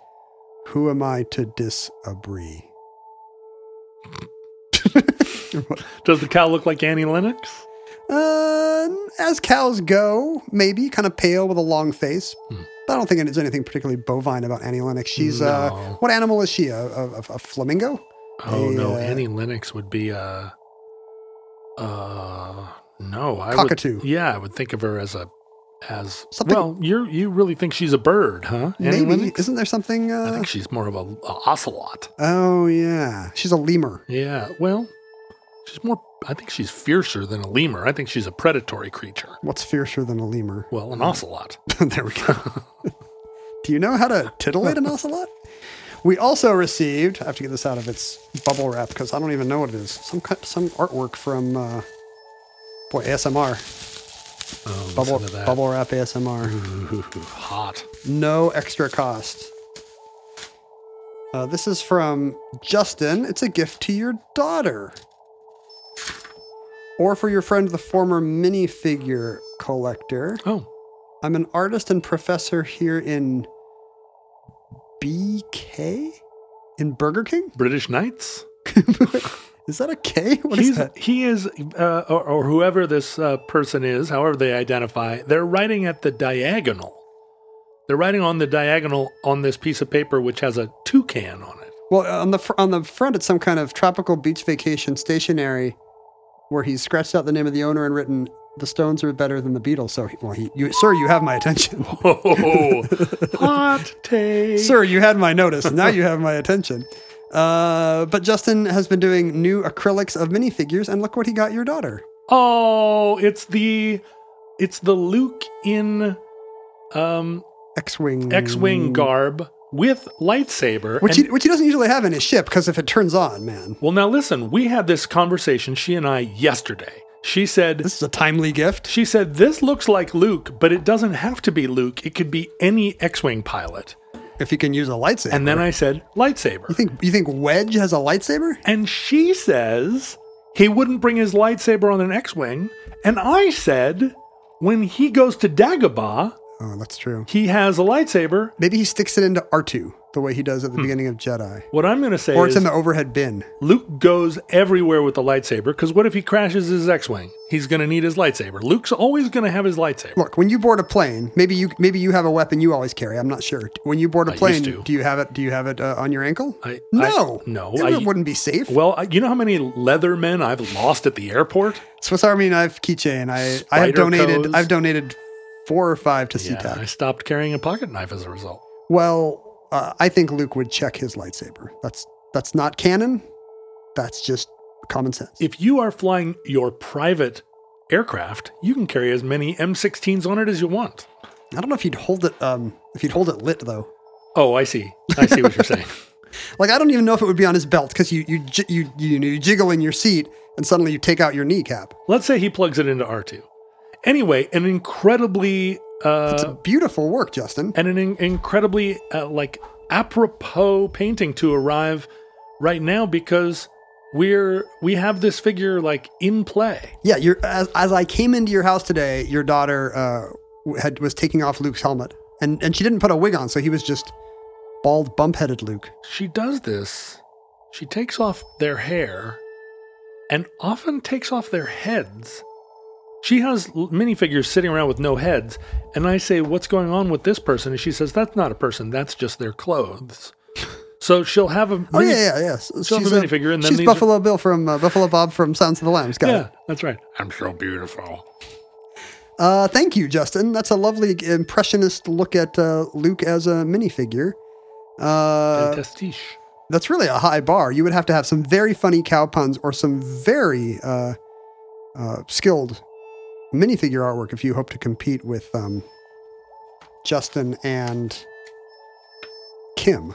Who am I to disagree? Does the cow look like Annie Lennox? As cows go, maybe. Kind of pale with a long face. But I don't think there's anything particularly bovine about Annie Lennox. She's, no. What animal is she? A flamingo? Oh, no. Annie Lennox would be, no, cockatoo. I would think of her as something. Well, you really think she's a bird, huh? Annie maybe Lennox? Isn't there something? I think she's more of an ocelot. Oh yeah, she's a lemur. Yeah, well, she's more. I think she's fiercer than a lemur. I think she's a predatory creature. What's fiercer than a lemur? Well, an ocelot. There we go. Do you know how to titillate an ocelot? We also received, I have to get this out of its bubble wrap because I don't even know what it is, some artwork from, ASMR. Oh, bubble wrap ASMR. Ooh, hot. No extra cost. This is from Justin. It's a gift to your daughter. Or for your friend, the former minifigure collector. Oh. I'm an artist and professor here in... BK in Burger King? British Knights? Is that a K? What is that? He is, or whoever this person is, however they identify, they're writing at the diagonal. They're writing on the diagonal on this piece of paper, which has a toucan on it. Well, on the front, it's some kind of tropical beach vacation stationery where he's scratched out the name of the owner and written, the Stones are better than the Beatles, so sir, you have my attention. Whoa, hot take. Sir, you had my notice, now you have my attention. But Justin has been doing new acrylics of minifigures, and look what he got your daughter. Oh, it's the Luke in X-Wing garb with lightsaber. Which he doesn't usually have in his ship, because if it turns on, man. Well, now listen, we had this conversation, she and I, yesterday. She said... This is a timely gift. She said, this looks like Luke, but it doesn't have to be Luke. It could be any X-Wing pilot. If he can use a lightsaber. And then I said, lightsaber. You think Wedge has a lightsaber? And she says, he wouldn't bring his lightsaber on an X-Wing. And I said, when he goes to Dagobah... Oh, that's true. He has a lightsaber. Maybe he sticks it into R2, the way he does at the beginning of Jedi. What I'm going to say is... Or it's in the overhead bin. Luke goes everywhere with the lightsaber, because what if he crashes his X-Wing? He's going to need his lightsaber. Luke's always going to have his lightsaber. Look, when you board a plane, maybe you have a weapon you always carry. I'm not sure. When you board a plane, do you have it on your ankle? No. It wouldn't be safe. Well, you know how many Leathermen I've lost at the airport? Swiss Army knife keychain. I've donated 4 or 5 to CTAC. I stopped carrying a pocket knife as a result. Well, I think Luke would check his lightsaber. That's not canon. That's just common sense. If you are flying your private aircraft, you can carry as many M16s on it as you want. I don't know if you'd hold it. If you'd hold it lit, though. Oh, I see. I see what you're saying. Like, I don't even know if it would be on his belt, because you jiggle in your seat and suddenly you take out your kneecap. Let's say he plugs it into R2. Anyway, an incredibly it's a beautiful work, Justin, and an incredibly apropos painting to arrive right now because we have this figure in play. Yeah, as I came into your house today, your daughter was taking off Luke's helmet, and she didn't put a wig on, so he was just bald, bump-headed Luke. She does this. She takes off their hair and often takes off their heads. She has minifigures sitting around with no heads, and I say, what's going on with this person? And she says, that's not a person, that's just their clothes. So she'll have a minifigure. And then she's Buffalo Bill from Buffalo Bob from Silence of the Lambs. Yeah, that's right. I'm so beautiful. Thank you, Justin. That's a lovely impressionist look at Luke as a minifigure. Fantastique. That's really a high bar. You would have to have some very funny cow puns or some very skilled minifigure artwork if you hope to compete with Justin and Kim.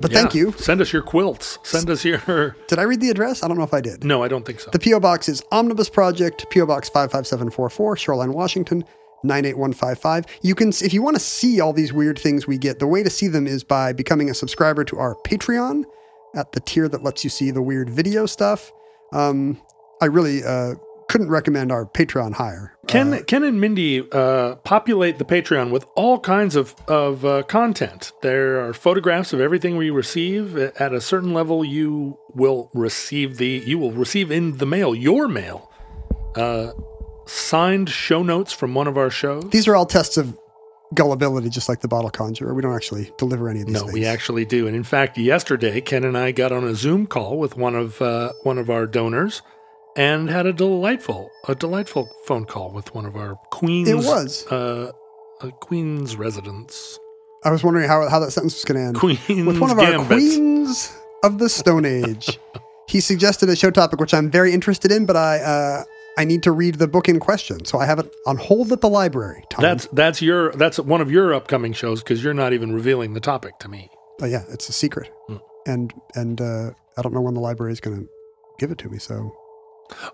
But yeah. Thank you. Send us your quilts. Send us your... Did I read the address? I don't know if I did. No, I don't think so. The P.O. Box is Omnibus Project, P.O. Box 55744, Shoreline, Washington, 98155. You can, if you want to see all these weird things we get, the way to see them is by becoming a subscriber to our Patreon at the tier that lets you see the weird video stuff. I really couldn't recommend our Patreon higher. Ken and Mindy populate the Patreon with all kinds of content. There are photographs of everything we receive. At a certain level, you will receive in the mail your mail. Signed show notes from one of our shows. These are all tests of gullibility, just like the Bottle Conjurer. We don't actually deliver any of these things. No, we actually do. And in fact, yesterday, Ken and I got on a Zoom call with one of our donors and had a delightful phone call with one of our Queens. It was. Queens residents. I was wondering how that sentence was going to end. Queens with one of our Queens of the Stone Age. He suggested a show topic, which I'm very interested in, but I need to read the book in question, so I have it on hold at the library. Tom. That's one of your upcoming shows because you're not even revealing the topic to me. Oh yeah, it's a secret, and I don't know when the library is going to give it to me. So,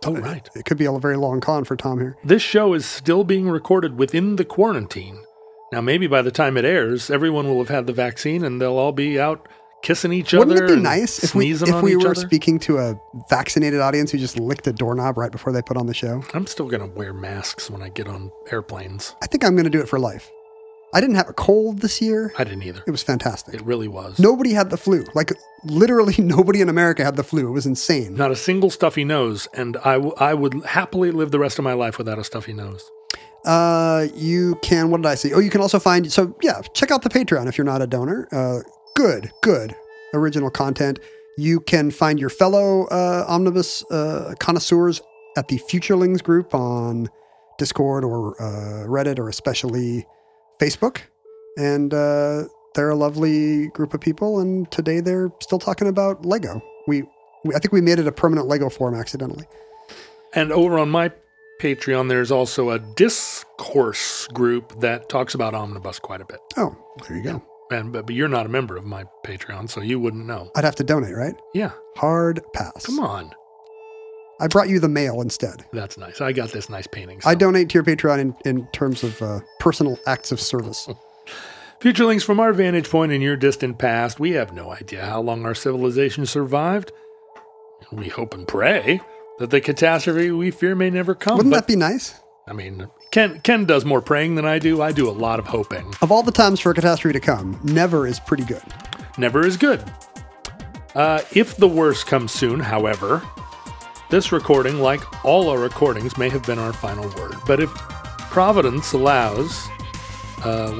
right, it could be a very long con for Tom here. This show is still being recorded within the quarantine. Now, maybe by the time it airs, everyone will have had the vaccine and they'll all be out kissing each other. Wouldn't it be nice if we were speaking to a vaccinated audience who just licked a doorknob right before they put on the show? I'm still going to wear masks when I get on airplanes. I think I'm going to do it for life. I didn't have a cold this year. I didn't either. It was fantastic. It really was. Nobody had the flu. Literally nobody in America had the flu. It was insane. Not a single stuffy nose, and I would happily live the rest of my life without a stuffy nose. What did I say? Oh, you can also find, so yeah, check out the Patreon if you're not a donor. Good original content. You can find your fellow Omnibus connoisseurs at the Futurelings group on Discord or Reddit or especially Facebook. And they're a lovely group of people. And today they're still talking about Lego. I think we made it a permanent Lego form accidentally. And over on my Patreon, there's also a discourse group that talks about Omnibus quite a bit. Oh, there you go. But you're not a member of my Patreon, so you wouldn't know. I'd have to donate, right? Yeah. Hard pass. Come on. I brought you the mail instead. That's nice. I got this nice painting. So. I donate to your Patreon in terms of personal acts of service. Futurelings, from our vantage point in your distant past, we have no idea how long our civilization survived. We hope and pray that the catastrophe we fear may never come. Wouldn't that be nice? I mean... Ken does more praying than I do. I do a lot of hoping. Of all the times for a catastrophe to come, never is pretty good. Never is good. If the worst comes soon, however, this recording, like all our recordings, may have been our final word. But if Providence allows,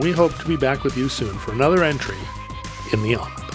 we hope to be back with you soon for another entry in the Omnibus.